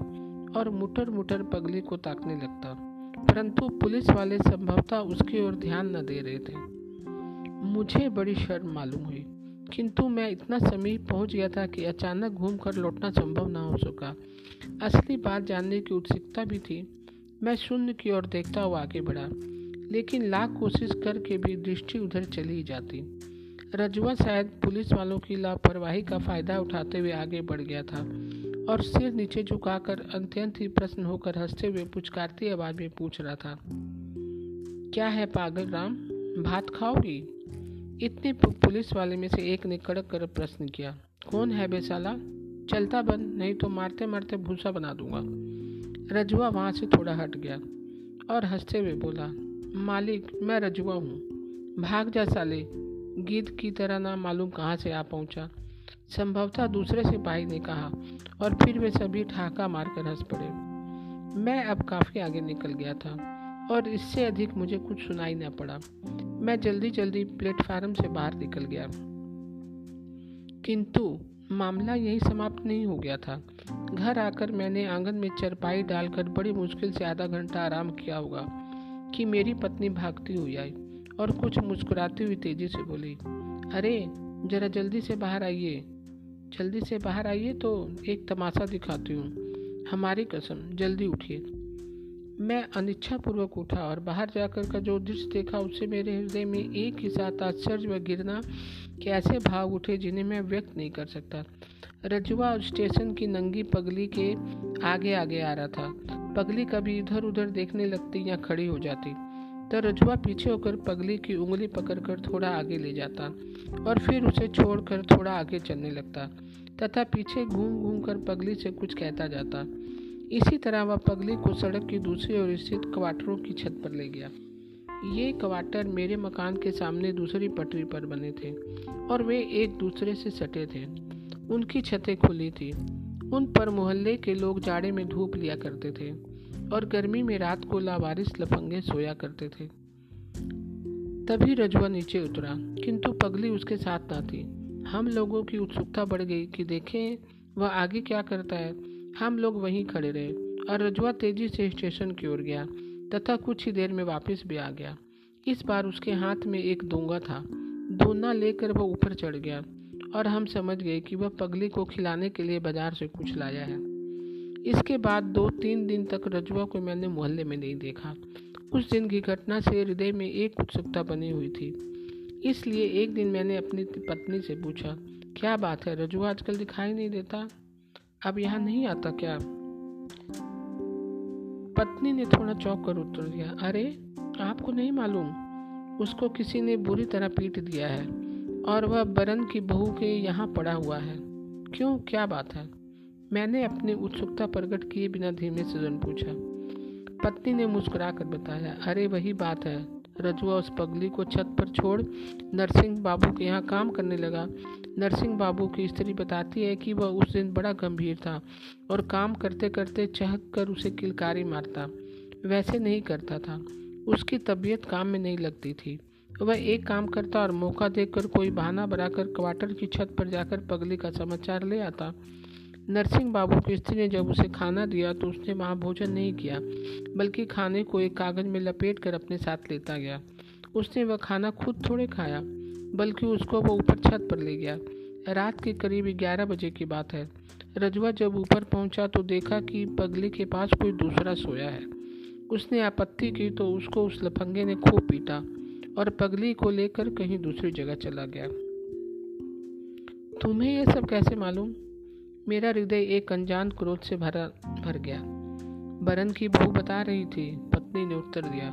और मुटर मुटर पगली को ताकने लगता, परंतु पुलिस वाले संभवतः उसकी ओर ध्यान न दे रहे थे। मुझे बड़ी शर्म मालूम हुई, किंतु मैं इतना समीप पहुंच गया था कि अचानक घूमकर लौटना संभव न हो सका। असली बात जानने की उत्सुकता भी थी। मैं शून्य की ओर देखता हुआ आगे बढ़ा, लेकिन लाख कोशिश करके भी दृष्टि उधर चली ही जाती। रजुआ शायद पुलिस वालों की लापरवाही का फायदा उठाते हुए आगे बढ़ गया था, और सिर नीचे झुकाकर अत्यंत ही प्रसन्न होकर हंसते हुए पुचकारती आवाज में पूछ रहा था, क्या है पागल राम, भात खाओगी? इतने पुलिस वाले में से एक ने कड़क कर प्रश्न किया, कौन है बेसाला? चलता बन, नहीं तो मारते मारते भूसा बना दूंगा। रजुआ वहां से थोड़ा हट गया और हंसते हुए बोला, मालिक मैं रजुआ हूँ, भाग जा साले, गीत की तरह ना मालूम कहाँ से आ पहुँचा, संभवतः दूसरे सिपाही ने कहा। और फिर वे सभी ठाका मारकर हंस पड़े। मैं अब काफ़ी आगे निकल गया था और इससे अधिक मुझे कुछ सुनाई न पड़ा। मैं जल्दी जल्दी प्लेटफार्म से बाहर निकल गया, किंतु मामला यही समाप्त नहीं हो गया था। घर आकर मैंने आंगन में चरपाई डालकर बड़ी मुश्किल से आधा घंटा आराम किया होगा कि मेरी पत्नी भागती हुई आई और कुछ मुस्कुराती हुई तेजी से बोली, अरे जरा जल्दी से बाहर आइए, जल्दी से बाहर आइए तो एक तमाशा दिखाती हूँ, हमारी कसम, जल्दी उठिए। मैं अनिच्छापूर्वक उठा और बाहर जाकर का जो दृश्य देखा उससे मेरे हृदय में एक ही साथ आश्चर्य व गिरना के ऐसे भाव उठे जिन्हें मैं व्यक्त नहीं कर सकता। रजुआ स्टेशन की नंगी पगली के आगे आगे आ रहा था। पगली कभी इधर उधर देखने लगती या खड़ी हो जाती तो रजुआ पीछे होकर पगली की उंगली पकड़कर थोड़ा आगे ले जाता और फिर उसे छोड़कर थोड़ा आगे चलने लगता तथा पीछे घूम घूम कर पगली से कुछ कहता जाता। इसी तरह वह पगली को सड़क की दूसरी ओर स्थित क्वार्टरों की छत पर ले गया। ये क्वार्टर मेरे मकान के सामने दूसरी पटरी पर बने थे और वे एक दूसरे से सटे थे। उनकी छतें खुली थी। उन पर मोहल्ले के लोग जाड़े में धूप लिया करते थे और गर्मी में रात को लावारिस लफंगे सोया करते थे। तभी रजुआ नीचे उतरा, किंतु पगली उसके साथ ना थी। हम लोगों की उत्सुकता बढ़ गई कि देखें वह आगे क्या करता है। हम लोग वहीं खड़े रहे और रजुआ तेजी से स्टेशन की ओर गया तथा कुछ ही देर में वापस भी आ गया। इस बार उसके हाथ में एक दोंगा था। दोना लेकर वह ऊपर चढ़ गया और हम समझ गए कि वह पगली को खिलाने के लिए बाजार से कुछ लाया है। इसके बाद 2-3 दिन तक रजुआ को मैंने मोहल्ले में नहीं देखा। उस दिन की घटना से हृदय में एक उत्सुकता बनी हुई थी, इसलिए एक दिन मैंने अपनी पत्नी से पूछा, क्या बात है रजुआ आजकल दिखाई नहीं देता, अब यहाँ नहीं आता क्या? पत्नी ने थोड़ा चौंक कर उत्तर दिया, अरे आपको नहीं मालूम, उसको किसी ने बुरी तरह पीट दिया है और वह बरन की बहू के यहाँ पड़ा हुआ है। क्यों, क्या बात है? मैंने अपनी उत्सुकता प्रकट किए बिना धीमे से पूछा। पत्नी ने मुस्कुराकर बताया, अरे वही बात है, रजुआ उस पगली को छत पर छोड़ नरसिंह बाबू के यहाँ काम करने लगा। नरसिंह बाबू की स्त्री बताती है कि वह उस दिन बड़ा गंभीर था और काम करते करते चहक कर उसे किलकारी मारता, वैसे नहीं करता था। उसकी तबीयत काम में नहीं लगती थी। वह एक काम करता और मौका देखकर कोई बहाना बनाकर क्वार्टर की छत पर जाकर पगली का समाचार ले आता। नरसिंह बाबू की स्त्री ने जब उसे खाना दिया तो उसने वहाँ भोजन नहीं किया, बल्कि खाने को एक कागज में लपेट कर अपने साथ लेता गया। उसने वह खाना खुद थोड़े खाया, बल्कि उसको वह ऊपर छत पर ले गया। रात के करीब 11 बजे की बात है। रजुआ जब ऊपर पहुँचा तो देखा कि पगली के पास कोई दूसरा सोया है। उसने आपत्ति की तो उसको उस लफंगे ने खूब पीटा और पगली को लेकर कहीं दूसरी जगह चला गया। तुम्हें यह सब कैसे मालूम? मेरा हृदय एक अनजान क्रोध से भर गया। बरन की बहू बता रही थी, पत्नी ने उत्तर दिया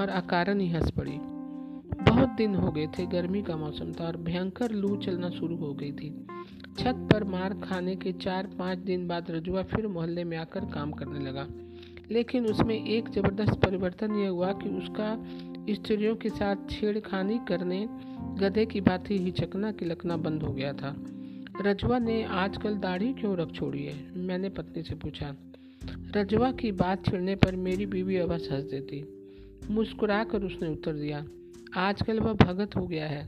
और अकारण ही हंस पड़ी। बहुत दिन हो गए थे, गर्मी का मौसम था और भयंकर लू चलना शुरू हो गई थी। छत पर मार खाने के 4-5 दिन बाद रजुआ फिर मोहल्ले में आकर काम करने लगा, लेकिन उसमें एक जबरदस्त परिवर्तन यह हुआ कि उसका स्त्रियों के साथ छेड़खानी करने, गधे की बात ही हिचकना किलकना बंद हो गया था। रजुआ ने आजकल दाढ़ी क्यों रख छोड़ी है? मैंने पत्नी से पूछा। रजुआ की बात छिड़ने पर मेरी बीवी अवश्य हंस देती। मुस्कुरा कर उसने उत्तर दिया, आजकल वह भगत हो गया है।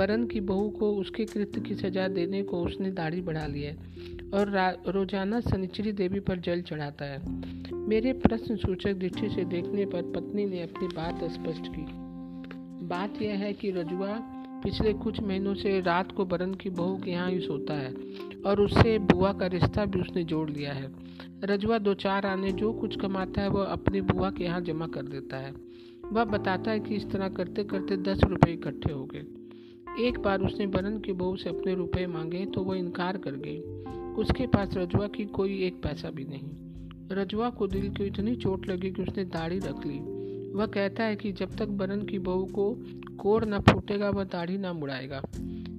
बरन की बहू को उसके कृत्य की सजा देने को उसने दाढ़ी बढ़ा ली है और रोजाना शनिचरी देवी पर जल चढ़ाता है। मेरे प्रश्न सूचक दृष्टि से देखने पर पत्नी ने अपनी बात स्पष्ट की। बात यह है कि रजुआ पिछले कुछ महीनों से रात को बरन की बहू के यहाँ ही सोता है और उससे बुआ का रिश्ता भी उसने जोड़ लिया है। रजुआ 2-4 आने जो कुछ कमाता है वह अपनी बुआ के यहाँ जमा कर देता है। वह बताता है कि इस तरह करते करते 10 रुपये इकट्ठे हो गए। एक बार उसने बरन की बहू से अपने रुपए मांगे तो वह इनकार कर गई। उसके पास रजुआ की कोई एक पैसा भी नहीं। रजुआ को दिल की इतनी चोट लगी कि उसने दाढ़ी रख ली। वह कहता है कि जब तक बरन की बहू को कोर न फूटेगा वह दाढ़ी न मुड़ाएगा।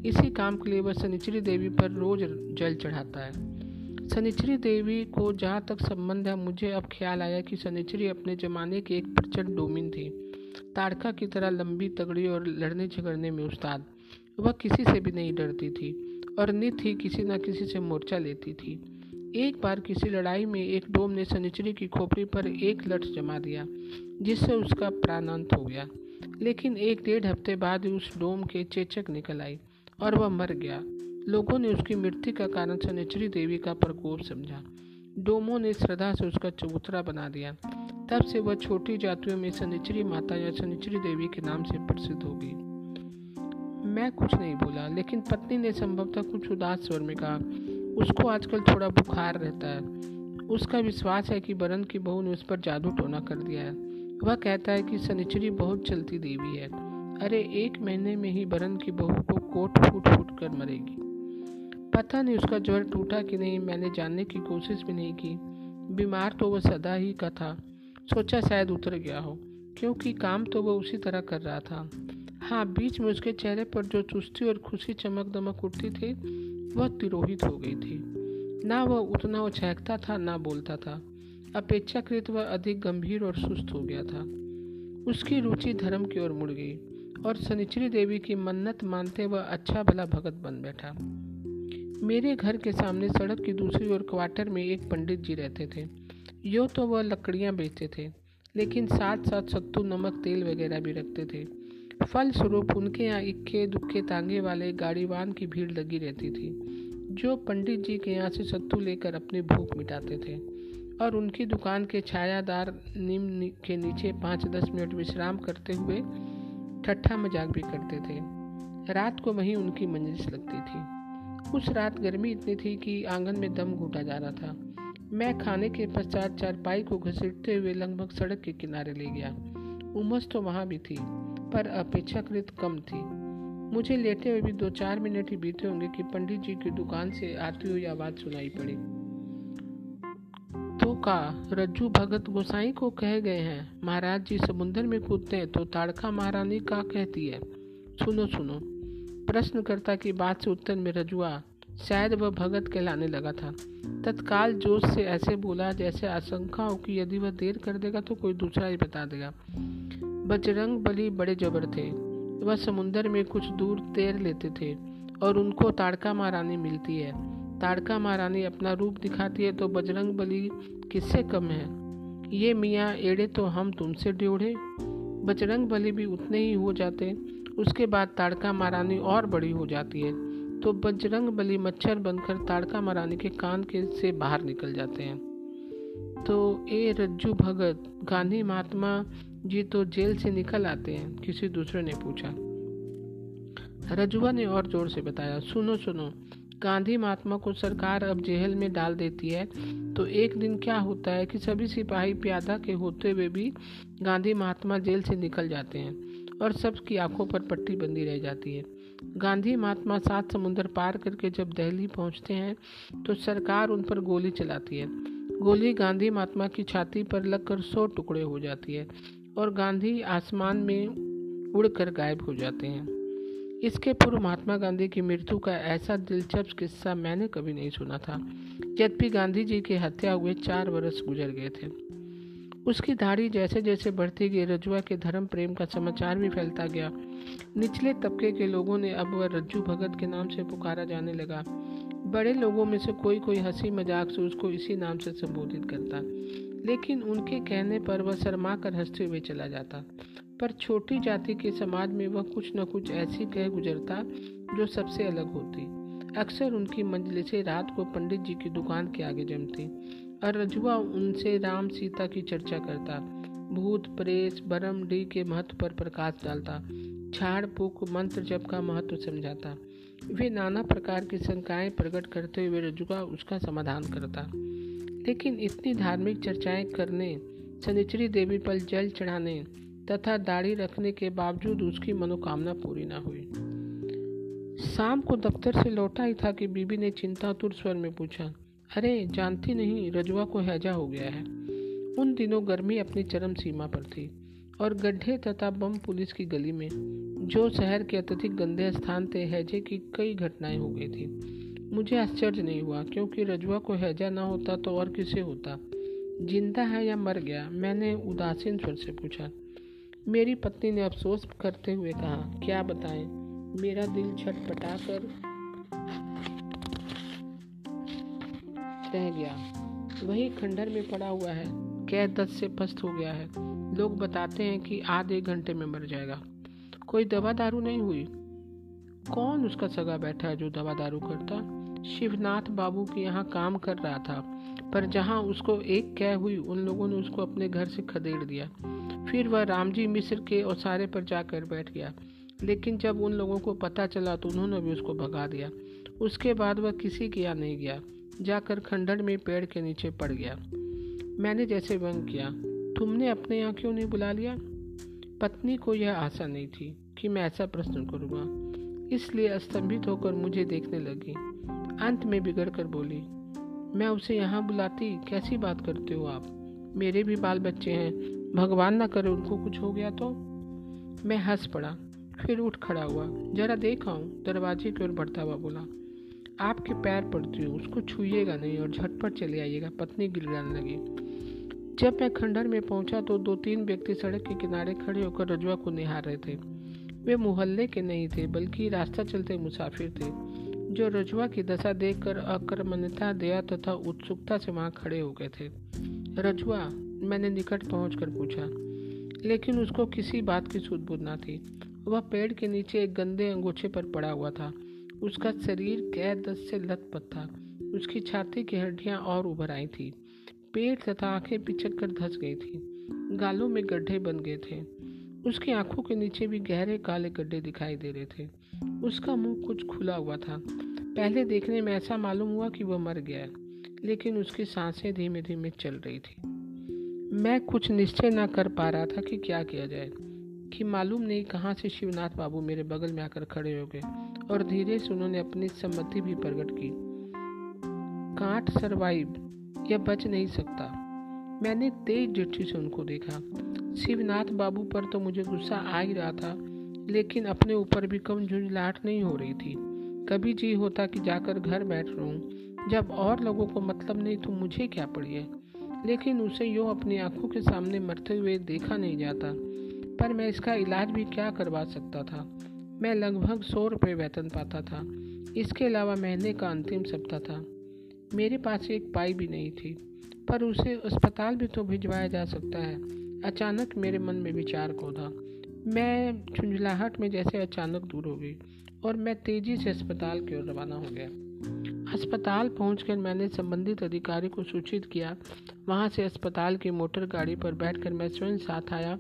इसी काम के लिए वह शनिचरी देवी पर रोज जल चढ़ाता है। शनिचरी देवी को जहाँ तक संबंध है, मुझे अब ख्याल आया कि शनिचरी अपने ज़माने की एक प्रचंड डोमिन थी। ताड़का की तरह लंबी तगड़ी और लड़ने झगड़ने में उस्ताद। वह किसी से भी नहीं डरती थी और नित ही किसी न किसी से मोर्चा लेती थी। एक बार किसी लड़ाई में एक डोम ने शनिचरी की खोपड़ी पर एक लठ जमा दिया, जिससे उसका प्राणांत हो गया। लेकिन एक डेढ़ हफ्ते बाद उस डोम के चेचक निकल आई और वह मर गया। लोगों ने उसकी मृत्यु का कारण शनिचरी देवी का प्रकोप समझा। डोमों ने श्रद्धा से उसका चबूतरा बना दिया। तब से वह छोटी जातियों में शनिचरी माता या शनिचरी देवी के नाम से प्रसिद्ध हो गई। मैं कुछ नहीं बोला, लेकिन पत्नी ने संभवतः कुछ उदास स्वर में कहा, उसको आजकल थोड़ा बुखार रहता है। उसका विश्वास है कि बरन की बहू ने उस पर जादू टोना कर दिया है। वह कहता है कि शनिचरी बहुत चलती देवी है। अरे, एक महीने में ही बरन की बहू को कोट फूट कर मरेगी। पता नहीं उसका ज्वर टूटा कि नहीं, मैंने जानने की कोशिश भी नहीं की। बीमार तो वह सदा ही का था, सोचा शायद उतर गया हो, क्योंकि काम तो वह उसी तरह कर रहा था। हाँ, बीच में उसके चेहरे पर जो चुस्ती और खुशी चमक दमक उठती थी, वह तिरोहित हो गई थी। ना वह उतना उछेकता था, ना बोलता था। अपेक्षाकृत वह अधिक गंभीर और सुस्त हो गया था। उसकी रुचि धर्म की ओर मुड़ गई और शनिचरी देवी की मन्नत मानते वह अच्छा भला भगत बन बैठा। मेरे घर के सामने सड़क की दूसरी ओर क्वार्टर में एक पंडित जी रहते थे। यूँ तो वह लकड़ियाँ बेचते थे, लेकिन साथ साथ सत्तू, नमक, तेल वगैरह भी रखते थे। फलस्वरूप उनके यहाँ इक्के दुक्के तांगे वाले गाड़ीवान की भीड़ लगी रहती थी, जो पंडित जी के यहाँ से सत्तू लेकर अपनी भूख मिटाते थे और उनकी दुकान के छायादार नीम के नीचे 5-10 मिनट विश्राम करते हुए ठट्ठा मजाक भी करते थे। रात को वहीं उनकी मंजिल लगती थी। उस रात गर्मी इतनी थी कि आंगन में दम घुटा जा रहा था। मैं खाने के पश्चात चारपाई को घसीटते हुए लगभग सड़क के किनारे ले गया। उमस तो वहाँ भी थी, पर अपेक्षाकृत कम थी। मुझे लेटे हुए भी 2-4 मिनट ही बीते होंगे कि पंडित जी की दुकान से आती हुई आवाज सुनाई पड़ी। तो का रज्जू भगत गोसाई को कह गए हैं, महाराज जी समुद्र में कूदते हैं तो ताड़का महारानी का कहती है, सुनो। प्रश्नकर्ता की बात से उत्तर में रजुआ, शायद वह भगत कहलाने लगा था, तत्काल जोश से ऐसे बोला जैसे आशंका हो कि यदि वह देर कर देगा तो कोई दूसरा ही बता देगा। बजरंग बली बड़े जबर थे। वह समुंदर में कुछ दूर तैर लेते थे और उनको ताड़का महारानी मिलती है। ताड़का महारानी अपना रूप दिखाती है तो बजरंग बली किससे कम है? ये मियाँ एड़े तो हम तुमसे ड्योढ़े। बजरंग बली भी उतने ही हो जाते। उसके बाद ताड़का महारानी और बड़ी हो जाती है तो बजरंग बली मच्छर बनकर ताड़का महारानी के कान के से बाहर निकल जाते हैं। तो ए रज्जू भगत, गांधी महात्मा जी तो जेल से निकल आते हैं, किसी दूसरे ने पूछा। रजुआ ने और जोर से बताया, सुनो, गांधी महात्मा को सरकार अब जेल में डाल देती है तो एक दिन क्या होता है कि सभी सिपाही प्यादा के होते हुए भी गांधी महात्मा जेल से निकल जाते हैं और सबकी आंखों पर पट्टी बंधी रह जाती है। गांधी महात्मा 7 समुंदर पार करके जब दिल्ली पहुंचते हैं तो सरकार उन पर गोली चलाती है। गोली गांधी महात्मा की छाती पर लगकर 100 टुकड़े हो जाती है और गांधी आसमान में उड़कर गायब हो जाते हैं। इसके पूर्व महात्मा गांधी की मृत्यु का ऐसा दिलचस्प किस्सा मैंने कभी नहीं सुना था, यद्यपि गांधी जी की हत्या हुए 4 वर्ष गुजर गए थे। उसकी दाढ़ी जैसे जैसे बढ़ती गई, रजुआ के धर्म प्रेम का समाचार भी फैलता गया। निचले तबके के लोगों ने अब वह रज्जू भगत के नाम से पुकारा जाने लगा। बड़े लोगों में से कोई हंसी मजाक से उसको इसी नाम से संबोधित करता, लेकिन उनके कहने पर वह शर्मा कर हंसते हुए चला जाता। पर छोटी जाति के समाज में वह कुछ न कुछ ऐसी कह गुजरता जो सबसे अलग होती। अक्सर उनकी मंजलिसें रात को पंडित जी की दुकान के आगे जमती और रजुआ उनसे राम सीता की चर्चा करता, भूत प्रेत ब्रह्म डी के महत्व पर प्रकाश डालता, झाड़ फूक मंत्र जप का महत्व समझाता। वे नाना प्रकार की शंकाएँ प्रकट करते हुए रजुआ उसका समाधान करता। लेकिन इतनी धार्मिक चर्चाएं करने, शनिचरी देवी पर जल चढ़ाने तथा दाढ़ी रखने के बावजूद उसकी मनोकामना पूरी न हुई। शाम को दफ्तर से लौटा ही था कि बीबी ने चिंतातुर स्वर में पूछा, अरे जानती नहीं, रजुआ को हैजा हो गया है। उन दिनों गर्मी अपनी चरम सीमा पर थी और गड्ढे तथा बम पुलिस की गली में, जो शहर के अत्यधिक गंदे स्थान थे, हैजे की कई घटनाएं हो गई थी। मुझे आश्चर्य नहीं हुआ, क्योंकि रजुआ को हैजा ना होता तो और किसे होता? जिंदा है या मर गया? मैंने उदासीन स्वर से पूछा। मेरी पत्नी ने अफसोस करते हुए कहा, क्या बताएं, मेरा दिल छटपटा कर रह गया, वही खंडहर में पड़ा हुआ है, कैद दस्त से पस्त हो गया है। लोग बताते हैं कि आधे घंटे में मर जाएगा। कोई दवा दारू नहीं हुई। कौन उसका सगा बैठा है जो दवा दारू करता? शिवनाथ बाबू के यहाँ काम कर रहा था, पर जहाँ उसको एक कै हुई उन लोगों ने उसको अपने घर से खदेड़ दिया। फिर वह रामजी मिस्र के ओसारे पर जाकर बैठ गया, लेकिन जब उन लोगों को पता चला तो उन्होंने भी उसको भगा दिया। उसके बाद वह किसी के यहाँ नहीं गया, जाकर खंडहर में पेड़ के नीचे पड़ गया। मैंने जैसे व्यंग किया, तुमने अपने यहाँ क्यों नहीं बुला लिया? पत्नी को यह आशा नहीं थी कि मैं ऐसा प्रश्न करूँगा, इसलिए स्तंभित होकर मुझे देखने लगी। अंत में बिगड़ कर बोली, मैं उसे यहाँ बुलाती, कैसी बात करते हो आप? मेरे भी बाल बच्चे हैं, भगवान ना करे उनको कुछ हो गया तो। मैं हंस पड़ा, फिर उठ खड़ा हुआ, जरा देखाऊं, दरवाजे की ओर बढ़ता हुआ बोला, आपके पैर पड़ती हूँ, उसको छूएगा नहीं और झटपट चले आइएगा। पत्नी गिड़गिड़ाने लगी। जब मैं खंडहर में पहुँचा तो 2-3 व्यक्ति सड़क के किनारे खड़े होकर रजुआ को निहार रहे थे। वे मोहल्ले के नहीं थे, बल्कि रास्ता चलते मुसाफिर थे, जो रजुआ की दशा देखकर अकर्मण्यता, दया तथा उत्सुकता से वहाँ खड़े हो गए थे। रजुआ, मैंने निकट पहुंचकर पूछा, लेकिन उसको किसी बात की सूझबूझ ना थी। वह पेड़ के नीचे एक गंदे अंगोछे पर पड़ा हुआ था। उसका शरीर कैद दस्त से लथपथ था। उसकी छाती की हड्डियाँ और उभर आई थी। पेट तथा आंखें पिचक कर धंस गई थी। गालों में गड्ढे बन गए थे। उसकी आंखों के नीचे भी गहरे काले गड्ढे दिखाई दे रहे थे। उसका मुंह कुछ खुला हुआ था। पहले देखने में ऐसा मालूम हुआ कि वह मर गया है, लेकिन उसकी सांसें धीमे धीमे चल रही थी। मैं कुछ निश्चय ना कर पा रहा था कि क्या किया जाए कि मालूम नहीं कहाँ से शिवनाथ बाबू मेरे बगल में आकर खड़े हो गए और धीरे से उन्होंने अपनी सम्मति भी प्रकट की। कांट सरवाइव, यह बच नहीं सकता। मैंने तेज दृष्टि से उनको देखा। शिवनाथ बाबू पर तो मुझे गुस्सा आ ही रहा था, लेकिन अपने ऊपर भी कम झुंझलाहट नहीं हो रही थी। कभी जी होता कि जाकर घर बैठ रहूं, जब और लोगों को मतलब नहीं तो मुझे क्या पड़ी है। लेकिन उसे यूँ अपनी आंखों के सामने मरते हुए देखा नहीं जाता, पर मैं इसका इलाज भी क्या करवा सकता था। मैं लगभग 100 रुपये वेतन पाता था। इसके अलावा महीने का अंतिम सप्ताह था। मेरे पास एक पाई भी नहीं थी, पर उसे अस्पताल भी तो भिजवाया जा सकता है। अचानक मेरे मन में विचार कौंधा। मैं झुंझलाहट में जैसे अचानक दूर हो गई और मैं तेजी से अस्पताल की ओर रवाना हो गया। अस्पताल पहुंचकर मैंने संबंधित अधिकारी को सूचित किया। वहां से अस्पताल की मोटर गाड़ी पर बैठकर मैं स्वयं साथ आया।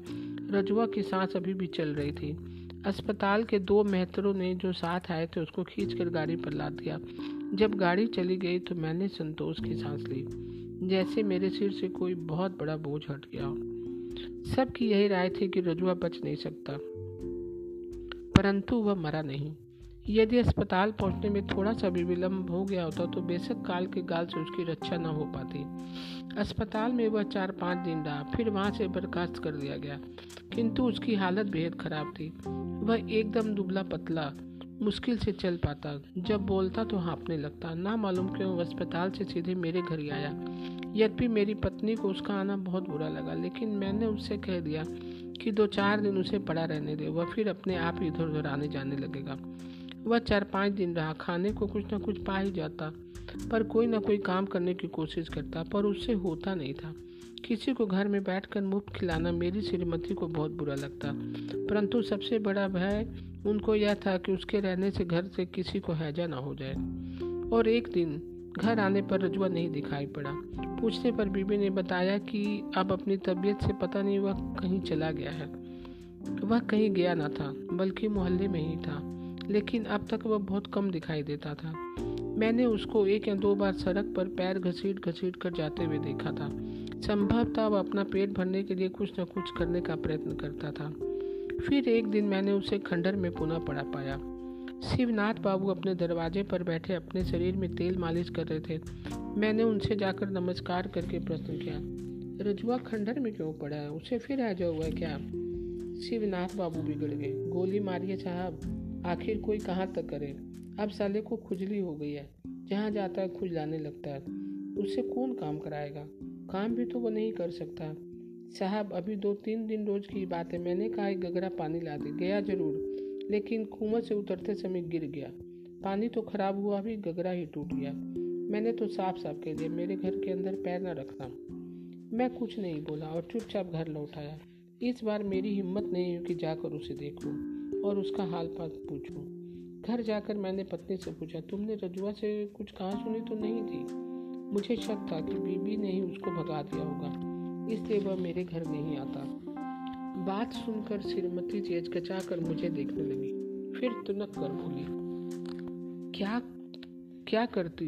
रजुआ की सांस अभी भी चल रही थी। अस्पताल के 2 मेहतरों ने जो साथ आए थे उसको खींचकर गाड़ी पर लाद दिया। जब गाड़ी चली गई तो मैंने संतोष की सांस ली, जैसे मेरे सिर से कोई बहुत बड़ा बोझ हट गया। सबकी यही राय थी कि रजुआ बच नहीं सकता, परंतु वह मरा नहीं। यदि अस्पताल पहुंचने में थोड़ा सा भी विलम्ब हो गया होता तो बेशक काल के गाल से उसकी रक्षा न हो पाती। अस्पताल में वह 4-5 दिन रहा, फिर वहां से बर्खास्त कर दिया गया, किंतु उसकी हालत बेहद खराब थी। वह एकदम दुबला पतला, मुश्किल से चल पाता, जब बोलता तो हाँफने लगता। ना मालूम क्यों अस्पताल से सीधे मेरे घर ही आया। यद्यपि मेरी पत्नी को उसका आना बहुत बुरा लगा, लेकिन मैंने उससे कह दिया कि 2-4 दिन उसे पड़ा रहने दे, वह फिर अपने आप इधर उधर आने जाने लगेगा। वह 4-5 दिन रहा। खाने को कुछ न कुछ पा ही जाता, पर कोई न कोई काम करने की कोशिश करता, पर उससे होता नहीं था। किसी को घर में बैठकर मुफ्त खिलाना मेरी श्रीमती को बहुत बुरा लगता, परंतु सबसे बड़ा भय उनको यह था कि उसके रहने से घर से किसी को हैजा ना हो जाए। और एक दिन घर आने पर रजुआ नहीं दिखाई पड़ा। पूछने पर बीबी ने बताया कि अब अपनी तबीयत से पता नहीं वह कहीं चला गया है। वह कहीं गया ना था, बल्कि मोहल्ले में ही था, लेकिन अब तक वह बहुत कम दिखाई देता था। मैंने उसको 1 या 2 बार सड़क पर पैर घसीट कर जाते हुए देखा था। संभवतः वह अपना पेट भरने के लिए कुछ न कुछ करने का प्रयत्न करता था। फिर एक दिन मैंने उसे खंडहर में पुनः पड़ा पाया। शिवनाथ बाबू अपने दरवाजे पर बैठे अपने शरीर में तेल मालिश कर रहे थे। मैंने उनसे जाकर नमस्कार करके प्रश्न किया, रजुआ खंडहर में क्यों पड़ा है? उसे फिर हैजा हुआ क्या? शिवनाथ बाबू बिगड़ गए। गोली मारिए साहब, आखिर कोई कहाँ तक करे। अब साले को खुजली हो गई है, जहाँ जाता है खुजलाने लगता है। उससे कौन काम कराएगा? काम भी तो वो नहीं कर सकता। साहब, अभी 2-3 दिन रोज की बात है। मैंने कहा एक गगरा पानी ला दे, गया जरूर, लेकिन कुआं से उतरते समय गिर गया। पानी तो खराब हुआ, अभी गगरा ही टूट गया। मैंने तो साफ साफ कह दिया मेरे घर के अंदर पैर न रखना। मैं कुछ नहीं बोला और चुपचाप घर लौटाया। इस बार मेरी हिम्मत नहीं हुई कि जाकर उसे देखूं और उसका हाल पाल पूछूं। घर जाकर मैंने पत्नी से पूछा, तुमने रजुआ से कुछ कहा सुनी तो नहीं थी? मुझे शक था कि बीबी ने ही उसको भगा दिया होगा, इसलिए वह मेरे घर नहीं आता। बात सुनकर श्रीमती जी हिचकिचा कर मुझे देखने लगी, फिर तुनक कर बोली, क्या करती?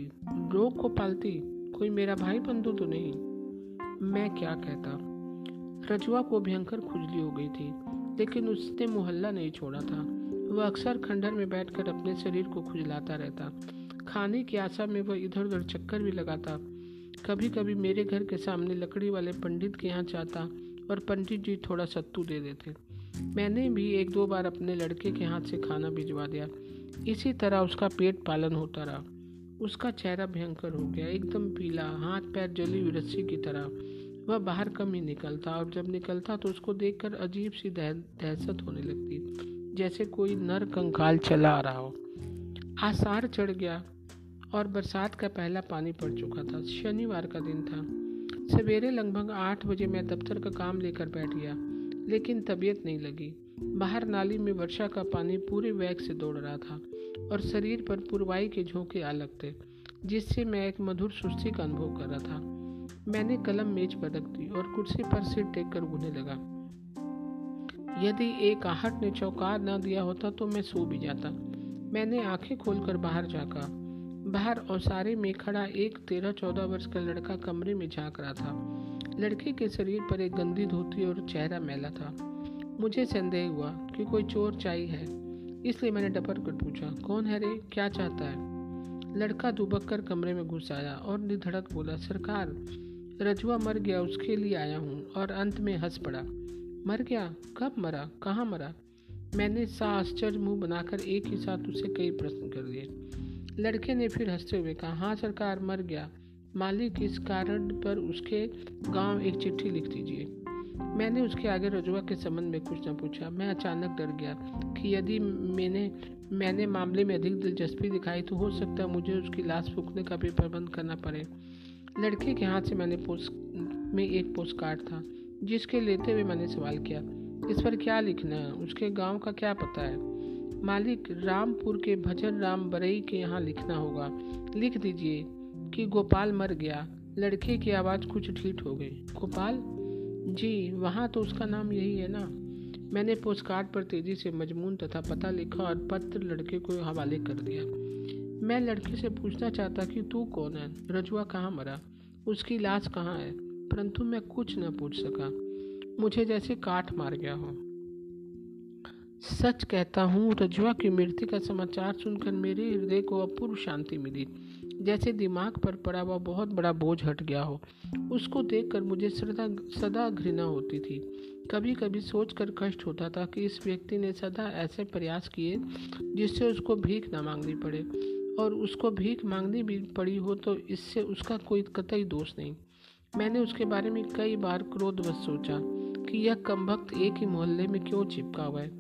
रोग को पालती? कोई मेरा भाई बंधु तो नहीं? मैं क्या कहता? रजुआ को भयंकर खुजली हो गई थी, लेकिन उसने मोहल्ला नहीं छोड़ा था। वह अक्सर खंडहर में बैठकर अपने शरीर को खुजलाता रहता। खाने की आशा में वह इधर उधर चक्कर भी लगाता। कभी कभी मेरे घर के सामने लकड़ी वाले पंडित के यहाँ जाता और पंडित जी थोड़ा सत्तू दे देते। मैंने भी एक दो बार अपने लड़के के हाथ से खाना भिजवा दिया। इसी तरह उसका पेट पालन होता रहा। उसका चेहरा भयंकर हो गया, एकदम पीला, हाथ पैर जली हुई रस्सी की तरह। वह बाहर कम ही निकलता और जब निकलता तो उसको देखकर अजीब सी दहशत होने लगती, जैसे कोई नर कंकाल चला आ रहा हो। आसार चढ़ गया और बरसात का पहला पानी पड़ चुका था। शनिवार का दिन था। सवेरे लगभग 8 बजे मैं दफ्तर का काम लेकर बैठ गया, लेकिन तबीयत नहीं लगी। बाहर नाली में वर्षा का पानी पूरे वेग से दौड़ रहा था और शरीर पर पुरवाई के झोंके आ लगते, जिससे मैं एक मधुर सुस्ती का अनुभव कर रहा था। मैंने कलम मेज पर रख दी और कुर्सी पर सिर टेक कर घूमने लगा। यदि एक आहट ने चौंका न दिया होता तो मैं सो भी जाता। मैंने आंखें खोलकर बाहर झाँका। बाहर औसारे में खड़ा एक 13-14 वर्ष का लड़का कमरे में झाँक रहा था। लड़के के शरीर पर एक गंदी धोती और चेहरा मैला था। मुझे संदेह हुआ कि कोई चोर चाई है, इसलिए मैंने डपर कर पूछा, कौन है रे, क्या चाहता है? लड़का दुबक कर कमरे में घुस आया और निधड़क बोला, सरकार, रजुआ मर गया, उसके लिए आया हूँ। और अंत में हंस पड़ा। मर गया? कब मरा? कहाँ मरा? मैंने सा आश्चर्य मुँह बनाकर एक ही साथ उसे कई प्रश्न कर दिए। लड़के ने फिर हंसते हुए कहा, हाँ सरकार, मर गया। मालिक, इस कारण पर उसके गाँव एक चिट्ठी लिख दीजिए। मैंने उसके आगे रजुआ के संबंध में कुछ न पूछा। मैं अचानक डर गया कि यदि मैंने मामले में अधिक दिलचस्पी दिखाई तो हो सकता है मुझे उसकी लाश फूकने का भी प्रबंध करना पड़े। लड़के के हाथ से मैंने एक पोस्ट कार्ड था, जिसके लेते हुए मैंने सवाल किया, इस पर क्या लिखना है? उसके गांव का क्या पता है? मालिक, रामपुर के भजनराम बरई के यहाँ लिखना होगा। लिख दीजिए कि गोपाल मर गया। लड़के की आवाज़ कुछ ढीठ हो गई। गोपाल जी, वहाँ तो उसका नाम यही है ना। मैंने पोस्टकार्ड पर तेज़ी से मजमून तथा पता लिखा और पत्र लड़के को हवाले कर दिया। मैं लड़के से पूछना चाहता कि तू कौन है, रजुआ कहाँ मरा, उसकी लाश कहाँ है, परंतु मैं कुछ न पूछ सका। मुझे जैसे काट मार गया हो। सच कहता हूँ, रजुआ की मृत्यु का समाचार सुनकर मेरे हृदय को अपूर्व शांति मिली, जैसे दिमाग पर पड़ा हुआ बहुत बड़ा बोझ हट गया हो। उसको देखकर मुझे सदा घृणा होती थी। कभी कभी सोचकर कष्ट होता था कि इस व्यक्ति ने सदा ऐसे प्रयास किए जिससे उसको भीख ना मांगनी पड़े, और उसको भीख मांगनी भी पड़ी हो तो इससे उसका कोई कतई दोष नहीं। मैंने उसके बारे में कई बार क्रोधवश सोचा कि यह कमबख्त एक ही मोहल्ले में क्यों चिपका हुआ है,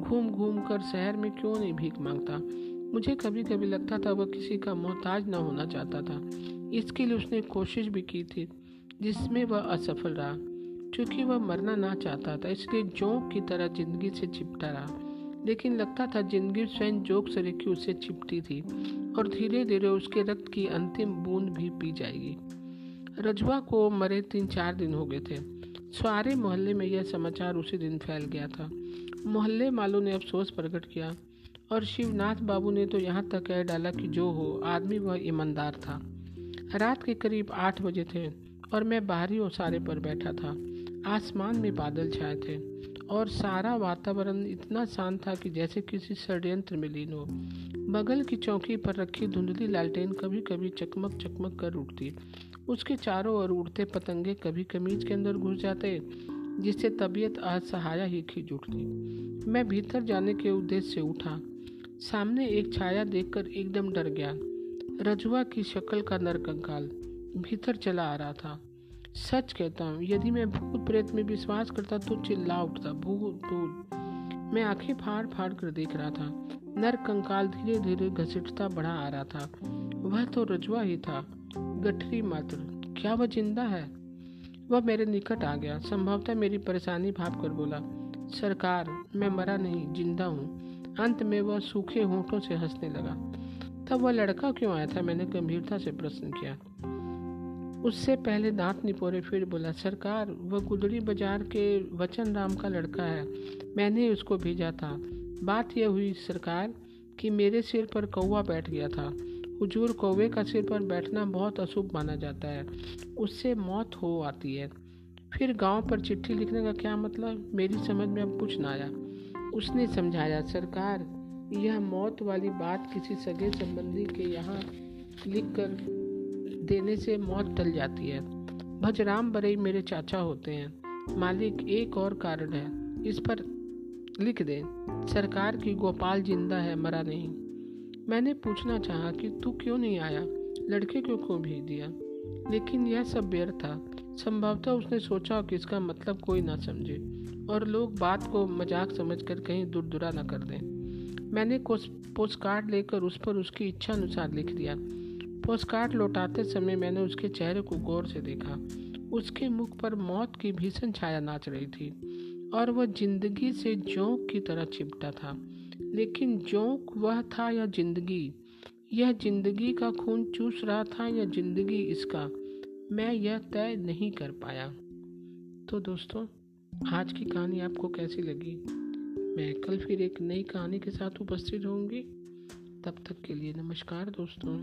घूम घूम कर शहर में क्यों नहीं भीख मांगता। मुझे कभी कभी लगता था वह किसी का मोहताज न होना चाहता था। इसके लिए उसने कोशिश भी की थी, जिसमें वह असफल रहा। क्योंकि वह मरना ना चाहता था, इसलिए जोक की तरह जिंदगी से चिपटा रहा। लेकिन लगता था जिंदगी स्वयं जोक से रिक्की उससे चिपटी थी और धीरे धीरे उसके रक्त की अंतिम बूंद भी पी जाएगी। रजुआ को मरे 3-4 दिन हो गए थे। सारे मोहल्ले में यह समाचार उसी दिन फैल गया था। मोहल्ले वालों ने अफसोस प्रकट किया और शिवनाथ बाबू ने तो यहाँ तक कह डाला कि जो हो आदमी वह ईमानदार था। रात के करीब 8 बजे थे और मैं बाहरी ओसारे पर बैठा था। आसमान में बादल छाए थे और सारा वातावरण इतना शांत था कि जैसे किसी षड्यंत्र में लीन हो। बगल की चौकी पर रखी धुंधली लालटेन कभी कभी चकमक चकमक कर उठती। उसके चारों ओर उड़ते पतंगे कभी कमीज के अंदर घुस जाते, जिससे तबीयत असहाय ही खिंच उठती। मैं भीतर जाने के उद्देश्य से उठा। सामने एक छाया देखकर एकदम डर गया। रजुआ की शक्ल का नरकंकाल भीतर चला आ रहा था। सच कहता हूँ, यदि मैं भूत प्रेत में विश्वास करता तो चिल्ला उठता, भूत भूत। मैं आंखें फाड़ फाड़ कर देख रहा था। नरकंकाल धीरे धीरे घसीटता बढ़ा आ रहा था वह तो रजुआ ही था, गठरी मात्र। क्या वह जिंदा है? वह मेरे निकट आ गया, संभवतः मेरी परेशानी भाप कर बोला, सरकार, मैं मरा नहीं, जिंदा हूँ। अंत में वह सूखे होंठों से हंसने लगा। तब वह लड़का क्यों आया था, मैंने गंभीरता से प्रश्न किया। उससे पहले दांत निपोरे फिर बोला, सरकार, वह गुदड़ी बाजार के बचनराम का लड़का है, मैंने उसको भेजा था। बात यह हुई सरकार कि मेरे सिर पर कौवा बैठ गया था। हुजूर, कौवे का सिर पर बैठना बहुत अशुभ माना जाता है, उससे मौत हो आती है। फिर गांव पर चिट्ठी लिखने का क्या मतलब, मेरी समझ में अब कुछ ना आया। उसने समझाया, सरकार, यह मौत वाली बात किसी सगे संबंधी के यहाँ लिख कर देने से मौत टल जाती है। भजनराम बड़े मेरे चाचा होते हैं, मालिक, एक और कारण है, इस पर लिख दें सरकार की गोपाल जिंदा है, मरा नहीं। मैंने पूछना चाहा कि तू क्यों नहीं आया, लड़के क्यों भेज दिया, लेकिन यह सब व्यर्थ था। संभवतः उसने सोचा कि इसका मतलब कोई ना समझे और लोग बात को मजाक समझकर कहीं दुरदुरा ना कर दें। मैंने पोस्टकार्ड लेकर उस पर उसकी इच्छा अनुसार लिख दिया। पोस्टकार्ड लौटाते समय मैंने उसके चेहरे को गौर से देखा। उसके मुख पर मौत की भीषण छाया नाच रही थी और वह जिंदगी से जोंक की तरह चिपटा था। लेकिन जोंक वह था या जिंदगी? यह जिंदगी का खून चूस रहा था या जिंदगी इसका, मैं यह तय नहीं कर पाया। तो दोस्तों, आज की कहानी आपको कैसी लगी? मैं कल फिर एक नई कहानी के साथ उपस्थित होंगी। तब तक के लिए नमस्कार दोस्तों।